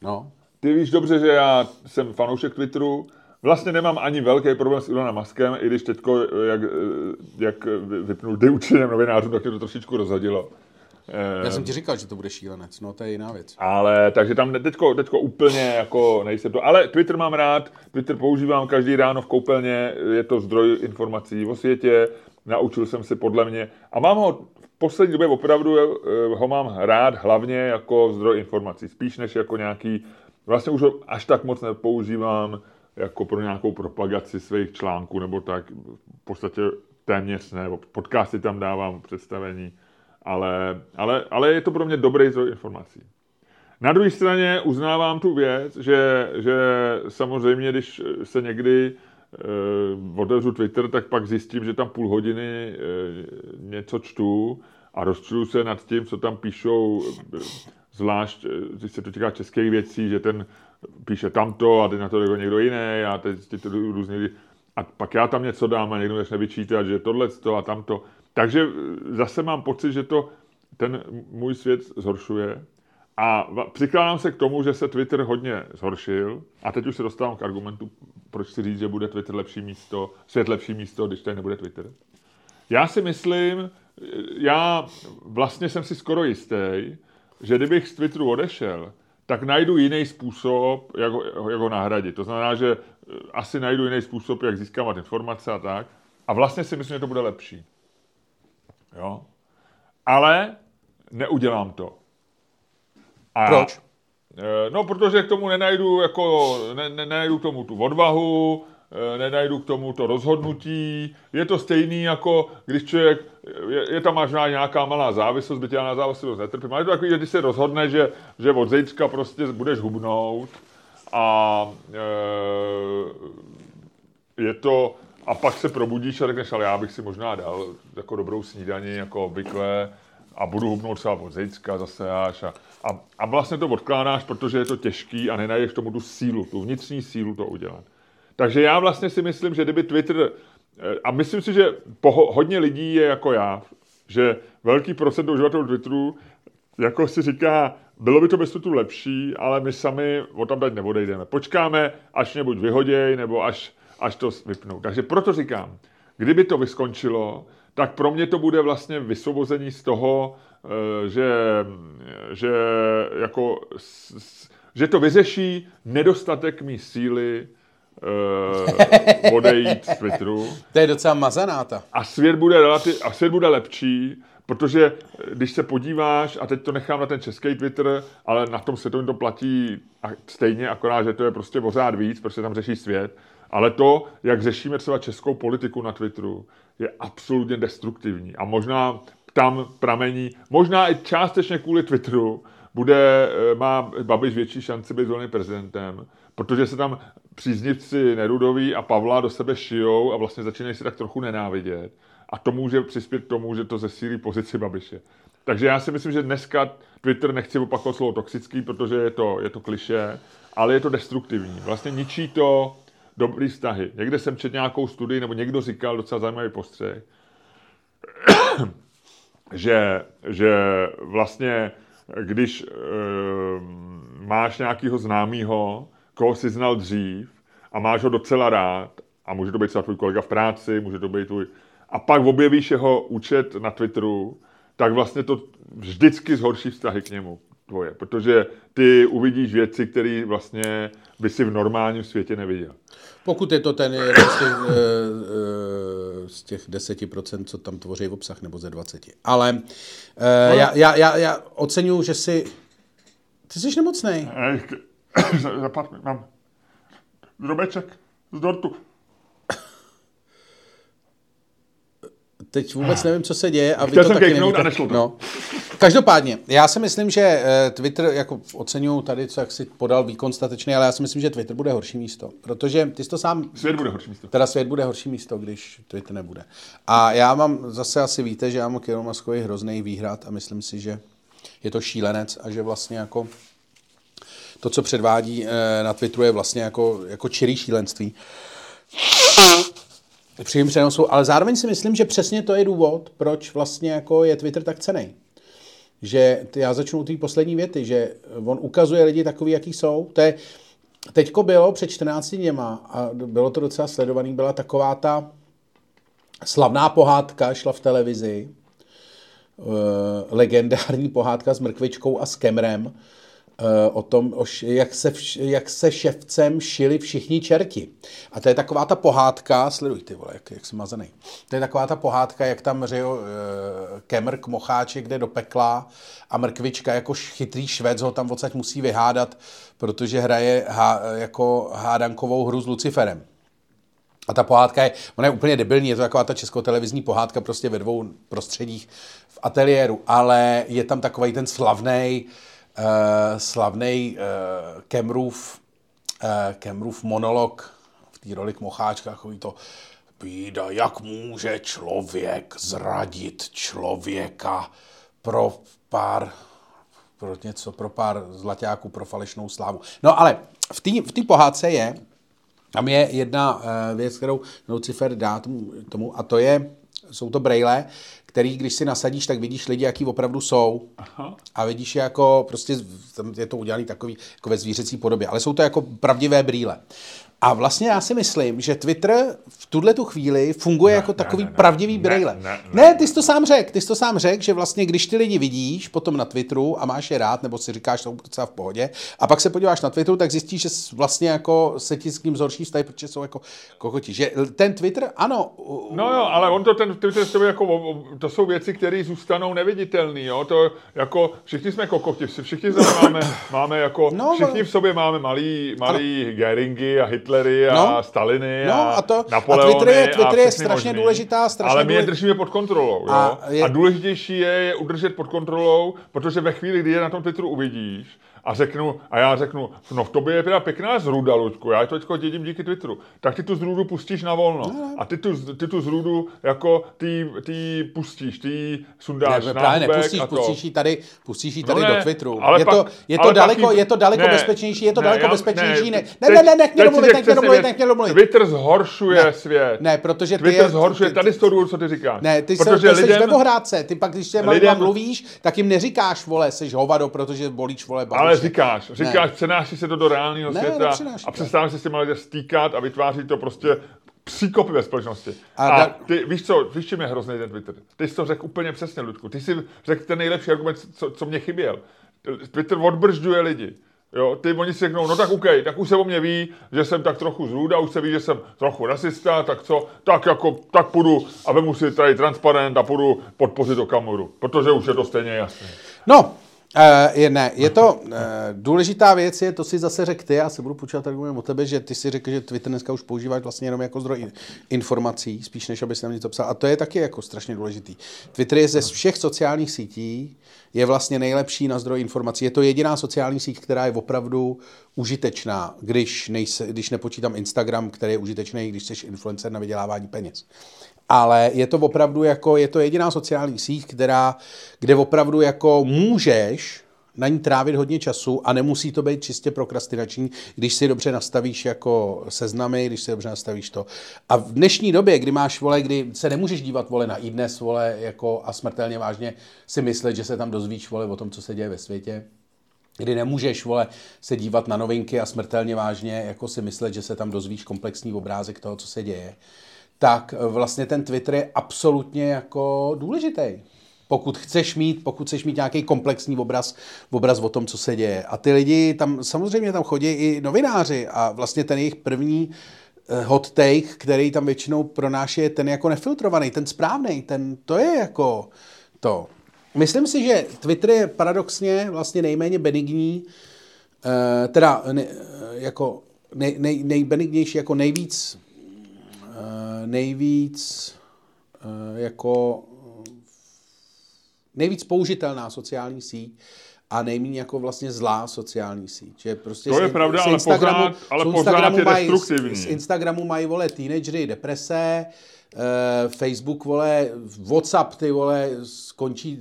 No. Ty víš dobře, že já jsem fanoušek Twitteru. Vlastně nemám ani velký problém s Elonem Muskem, i když teďko, jak vypnul Dyučinem novinářům, tak to trošičku rozhodilo. Já jsem ti říkal, že to bude šílenec, no to je jiná věc. Ale takže tam teďko úplně jako nejsem to, ale Twitter mám rád, Twitter používám každý ráno v koupelně, je to zdroj informací o světě, naučil jsem se podle mě a mám ho v poslední době opravdu ho mám rád hlavně jako zdroj informací, spíš než jako nějaký, vlastně už ho až tak moc nepoužívám jako pro nějakou propagaci svých článků nebo tak, v podstatě téměř ne, podcasty tam dávám, představení. Ale je to pro mě dobrý zdroj informací. Na druhé straně uznávám tu věc, že samozřejmě, když se někdy otevřu Twitter, tak pak zjistím, že tam půl hodiny něco čtu a rozčuluji se nad tím, co tam píšou, zvlášť, když se to týká českých věcí, že ten píše tamto a teď na to někdo jiný a teď to různě. A pak já tam něco dám a někdo začne vyčítat, že tohleto a tamto. Takže zase mám pocit, že to ten můj svět zhoršuje. A přikládám se k tomu, že se Twitter hodně zhoršil. A teď už se dostávám k argumentu, proč si říct, že bude Twitter lepší místo, svět lepší místo, když tady nebude Twitter. Já si myslím, já vlastně jsem si skoro jistý, že kdybych z Twitteru odešel, tak najdu jiný způsob, jak ho nahradit. To znamená, že asi najdu jiný způsob, jak získávat informace a tak. A vlastně si myslím, že to bude lepší. Jo? Ale neudělám to. A, proč? No, protože k tomu nenajdu, nenajdu k tomu tu odvahu, nenajdu k tomu to rozhodnutí. Je to stejný, jako když člověk, je tam možná nějaká malá závislost, byť já na závislost netrpím, ale je to takový, že když se rozhodne, že od zítřka prostě budeš hubnout a je to, a pak se probudíš a řekneš, ale já bych si možná dal jako dobrou snídani, jako obvykle, a budu hubnout třeba od zítřka zase až a vlastně to odkládáš, protože je to těžký a nenajdeš tomu tu sílu, tu vnitřní sílu to udělat. Takže já vlastně si myslím, že kdyby Twitter, a myslím si, že hodně lidí je jako já, že velký procent uživatelů Twitteru, jako si říká, bylo by to bez Twitteru lepší, ale my sami odtamtud neodejdeme. Počkáme, až mě buď vyhoděj, nebo až to vypnou. Takže proto říkám, kdyby to vyskončilo, tak pro mě to bude vlastně vysvobození z toho, že to vyřeší nedostatek mý síly odejít z Twitteru. To je docela mazanáta. A svět bude lepší, protože když se podíváš, a teď to nechám na ten český Twitter, ale na tom světovém to platí stejně, akorát, že to je prostě pořád víc, protože tam řeší svět. Ale to, jak řešíme třeba českou politiku na Twitteru, je absolutně destruktivní. A možná tam pramení, možná i částečně kvůli Twitteru, má Babiš větší šanci být zvolený prezidentem, protože se tam příznivci Nerudový a Pavla do sebe šijou a vlastně začínají se tak trochu nenávidět. A to může přispět k tomu, že to zesílí pozici Babiše. Takže já si myslím, že dneska Twitter, nechci opakovat slovo toxický, protože je to klišé, ale je to destruktivní. Vlastně ničí to dobrý vztahy. Někde jsem četl nějakou studii, nebo někdo říkal docela zajímavý postřeh, že vlastně když máš nějakého známého, koho jsi znal dřív a máš ho docela rád, a může to být třeba tvůj kolega v práci, může to být tvůj, a pak objevíš jeho účet na Twitteru, tak vlastně to vždycky zhorší vztahy k němu tvoje, protože ty uvidíš věci, které vlastně by si v normálním světě neviděl. Pokud je to ten z těch 10%, co tam tvoří v obsah, nebo ze 20. Ale já oceňuju, že si... Ty jsi nemocnej. Zapad mi, mám drobeček z dortu. Teď vůbec nevím, co se děje. A vy chtěl to jsem taky kejknout a nešlo to. No. Každopádně, já si myslím, že Twitter, jako oceňuju tady, co jak si podal výkon statečný, ale já si myslím, že Twitter bude horší místo, protože ty jsi to sám... Svět bude horší místo. Teda svět bude horší místo, když Twitter nebude. A já mám, zase asi víte, že já mám k Elonu Muskovi hrozný výhrad a myslím si, že je to šílenec a že vlastně jako to, co předvádí na Twitteru, je vlastně jako čirý šílenství. Přijím přenosu, ale zároveň si myslím, že přesně to je důvod, proč vlastně jako je Twitter tak cenej. Že já začnu u té poslední věty, že on ukazuje lidi takový, jaký jsou. To je, teďko bylo před 14 dněma a bylo to docela sledovaný, byla taková ta slavná pohádka, šla v televizi, legendární pohádka s mrkvičkou a s Kemrem, o tom, jak se ševcem šili všichni čerti. A to je taková ta pohádka, sleduj ty vole, jak jsem mazaný. To je taková ta pohádka, jak tam řijou Kemr k Mocháči, kde do pekla a mrkvička jako chytrý švec ho tam odsaď musí vyhádat, protože hraje jako hádankovou hru s Luciferem. A ta pohádka ona je úplně debilní, je to taková ta českotelevizní pohádka prostě ve dvou prostředích v ateliéru, ale je tam takový ten slavnej Kemrův monolog v té roli k Mocháčka, takový to Bída, jak může člověk zradit člověka pro pár zlaťáků, pro falešnou slávu. No ale v té pohádce je, tam je jedna věc, kterou Lucifer dá tomu, a to jsou to brejle, který, když si nasadíš, tak vidíš lidi, jaký opravdu jsou. Aha. A vidíš jako, prostě tam je to udělané takový, jako ve zvířecí podobě, ale jsou to jako pravdivé brýle. A vlastně já si myslím, že Twitter v tuhletu chvíli funguje pravdivý brejle. Ne, ty jsi to sám řekl. Že vlastně, když ty lidi vidíš potom na Twitteru a máš je rád, nebo si říkáš, že jsou docela v pohodě, a pak se podíváš na Twitteru, tak zjistíš, že vlastně jako se ti s tím zhorší vztahy, protože jsou jako kokoti. Že ten Twitter, ano. No jo, ale on to ten Twitter, to jsou věci, které zůstanou neviditelné. To jako všichni jsme kokoti, všichni máme jako, všichni v sobě máme malý Geringy a Hitler. A Staliny a Napoleony. A Twitter je strašně možný. Důležitá. Ale my je držíme pod kontrolou. A důležitější je udržet pod kontrolou, protože ve chvíli, kdy je na tom Twitteru uvidíš a já řeknu, no v tobě je teda pěkná zrůda, Luďku, já to teďko dědím díky Twitteru, tak ty tu zrůdu pustíš na volno. A ty tu zrůdu jako ty pustíš, ty sundáš na pustíš, a to. Pustíš ji tady do Twitteru. Je to daleko bezpečnější. Nech mě domluvit. Twitter zhoršuje svět. Ne, protože Twitter zhoršuje tady s tou důvodou, co ty říkáš. Ne, ty jsi webohrádce, ty pak když těm lidem mluvíš, tak jim neříkáš, vole, jsi hovado, protože bolíš, vole, babiš. Ale říkáš, přenáší se to do reálného světa a přestáváš se s těma lidem stýkat a vytváří to prostě příkopy ve společnosti. A ty víš, čím je hrozný ten Twitter? Ty jsi to řekl úplně přesně, Ludku. Ty jsi řekl ten nejlepší argument, co mě chyběl. Twitter odbržďuje lidi. Jo, oni si řeknou, no tak okej, tak už se o mě ví, že jsem tak trochu zrůda, už se ví, že jsem trochu rasista, tak co, tak půjdu a vemu si tady transparent a půjdu podpořit Okamuru, protože už je to stejně jasné. No, důležitá věc je, to si zase řekl ty, já se budu počítat argumentem o tebe, že ty si řekl, že Twitter dneska už používáš vlastně jenom jako zdroj informací, spíš než abys tam něco psal, a to je taky jako strašně důležitý. Twitter je ze všech sociálních sítí, je vlastně nejlepší na zdroj informací. Je to jediná sociální síť, která je opravdu užitečná, když nepočítám Instagram, který je užitečný, když jsi influencer na vydělávání peněz. Ale je to opravdu jako, je to jediná sociální síť, kde opravdu jako můžeš na ní trávit hodně času a nemusí to být čistě prokrastinační, když si dobře nastavíš jako seznamy, když si dobře nastavíš to. A v dnešní době, kdy máš, vole, kdy se nemůžeš dívat, vole, na iDnes, vole, jako a smrtelně vážně si myslet, že se tam dozvíš, vole, o tom, co se děje ve světě, kdy nemůžeš, vole, se dívat na novinky a smrtelně vážně jako si myslet, že se tam dozvíš komplexní obrázek toho, co se děje, tak vlastně ten Twitter je absolutně jako důležitý. Pokud chceš mít nějaký komplexní obraz o tom, co se děje. A ty lidi tam, samozřejmě tam chodí i novináři a vlastně ten jejich první hot take, který tam většinou pronáší, je ten jako nefiltrovaný, ten správnej, ten, to je jako to. Myslím si, že Twitter je paradoxně vlastně nejméně benigní, jako nejbenignější, jako nejvíc použitelná sociální síť a nejméně jako vlastně zlá sociální síť. Že prostě to je pravda, ale pořád je destruktivní. Z Instagramu mají, vole, teenagery deprese, Facebook, vole, WhatsApp, ty, vole, skončí,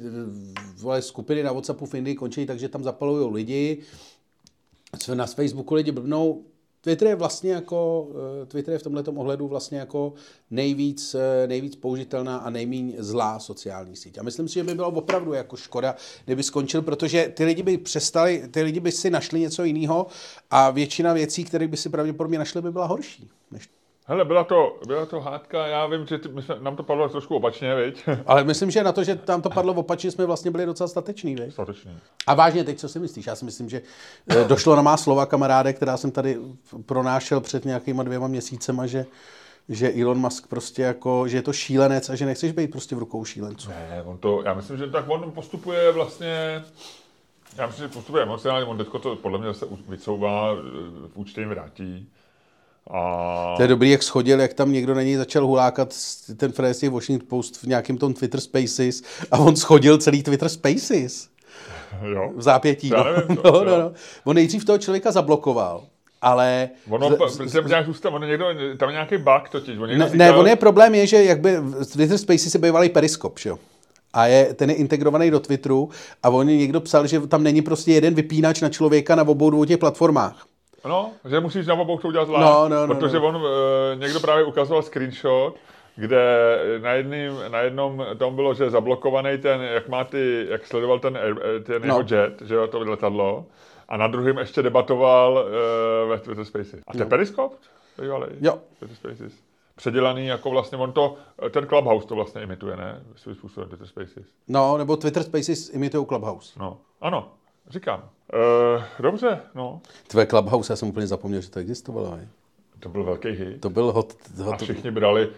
vole, skupiny na WhatsAppu v Indii končí, takže tam zapalujou lidi. Na Facebooku lidi blbnou. Twitter je v tomhletom ohledu vlastně jako nejvíc použitelná a nejméně zlá sociální síť. A myslím si, že by bylo opravdu jako škoda, kdyby skončil, protože ty lidi by si našli něco jiného a většina věcí, které by si pravděpodobně našli, by byla horší. Hele, byla to hádka, já vím, že nám to padlo trošku opačně, viď? Ale myslím, že na to, že tam to padlo opačně, jsme vlastně byli docela stateční, viď? Stateční. A vážně, teď co si myslíš? Já si myslím, že došlo na má slova, kamaráde, která jsem tady pronášel před nějakýma 2 měsícema, že Elon Musk prostě jako, že je to šílenec a že nechceš být prostě v rukou šílenců. Ne, já myslím, že tak on postupuje vlastně... Já myslím, že postupuje emocionálně, on teďko to podle mě se vycouvá, určitě vrátí. A... To je dobrý, jak schodil, jak tam někdo na něj začal hulákat ten Frésie Washington Post v nějakém tom Twitter Spaces a on schodil celý Twitter Spaces. Jo. V zápětí. No. On nejdřív toho člověka zablokoval ale... Tam je nějaký bug totiž. Problém je, že jakby v Twitter Spaces se bývalý Periskop, že jo? A ten je integrovaný do Twitteru a on někdo psal, že tam není prostě jeden vypínač na člověka na obou dvou těch platformách. No, že musíš na obou to udělat live, protože on někdo právě ukazoval screenshot, kde na jednom tam bylo, že zablokovaný ten, jak sledoval ten jeho jet, že jo, to letadlo, a na druhém ještě debatoval ve Twitter Spaces. A to je Periskop? Jo. Twitter Spaces. Předělaný, jako vlastně on to, ten Clubhouse to vlastně imituje, ne? Svým způsobem Twitter Spaces. No, nebo Twitter Spaces imituje Clubhouse. No, ano, říkám. Dobře, no. Tvé Clubhouse, já jsem úplně zapomněl, že to existovalo, ne? To byl velký hit. To byl hot. A všichni brali,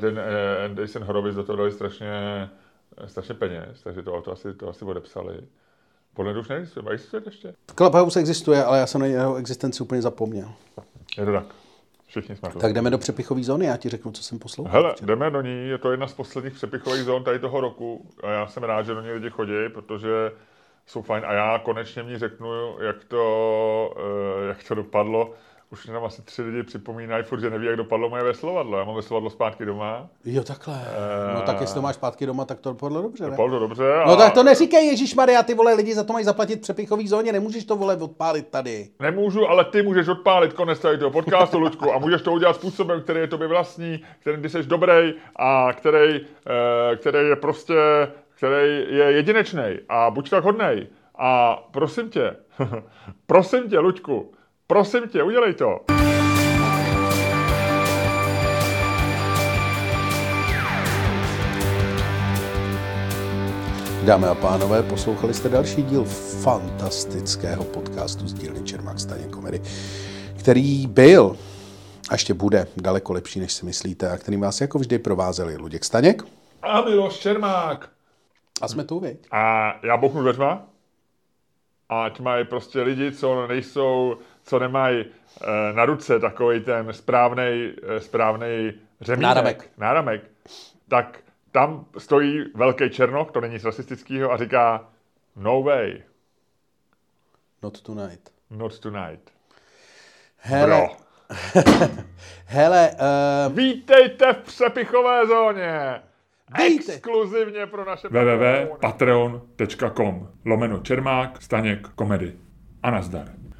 ten Anderson Horowitz do toho dali strašně peněz, takže to asi odepsali. Podle mě už neexistuje, ještě? Clubhouse existuje, ale já jsem na jeho existenci úplně zapomněl. Je to tak. Tak jdeme do přepichový zóny, já ti řeknu, co jsem poslouchal. Hele, jdeme do ní, je to jedna z posledních přepichových zón tady toho roku a já jsem rád, že do ní lidi chodí, protože jsou fajn a já konečně mi řeknu, jak to dopadlo. Už nám asi 3 lidi připomínají furt, že neví, jak dopadlo moje veslovadlo. Já mám veslovadlo zpátky doma. Jo, takhle. No tak jestli to máš zpátky doma, tak to dopadlo dobře, ne? Dopadlo dobře. No tak to neříkej, ježišmarja, ty vole, lidi za to mají zaplatit přepichový zóně, nemůžeš to, vole, odpálit tady. Nemůžu, ale ty můžeš odpálit konec tady toho podcastu, Luďku, a můžeš to udělat způsobem, který je tobě vlastní, který ty jsi dobrý a který je prostě, který je jedinečnej a buď tak hodnej. A prosím tě, Luďku, prosím tě, udělej to. Dámy a pánové, poslouchali jste další díl fantastického podcastu z dílny Čermák Staněk Komedy, který byl a ještě bude daleko lepší, než si myslíte, a kterým vás jako vždy provázeli Luděk Staněk a Miloš Čermák. A jsme tu vy. A já bouchnu dveřma. A ať mají prostě lidi, co nemají na ruce takovej ten správnej řemínek, náramek, tak tam stojí velký Černoch, to není z rasistického, a říká no way. Not tonight. Hele. Hele. Vítejte v přepichové zóně. Exkluzivně pro naše www.patreon.com/Čermák Staněk Komedy. A nazdar.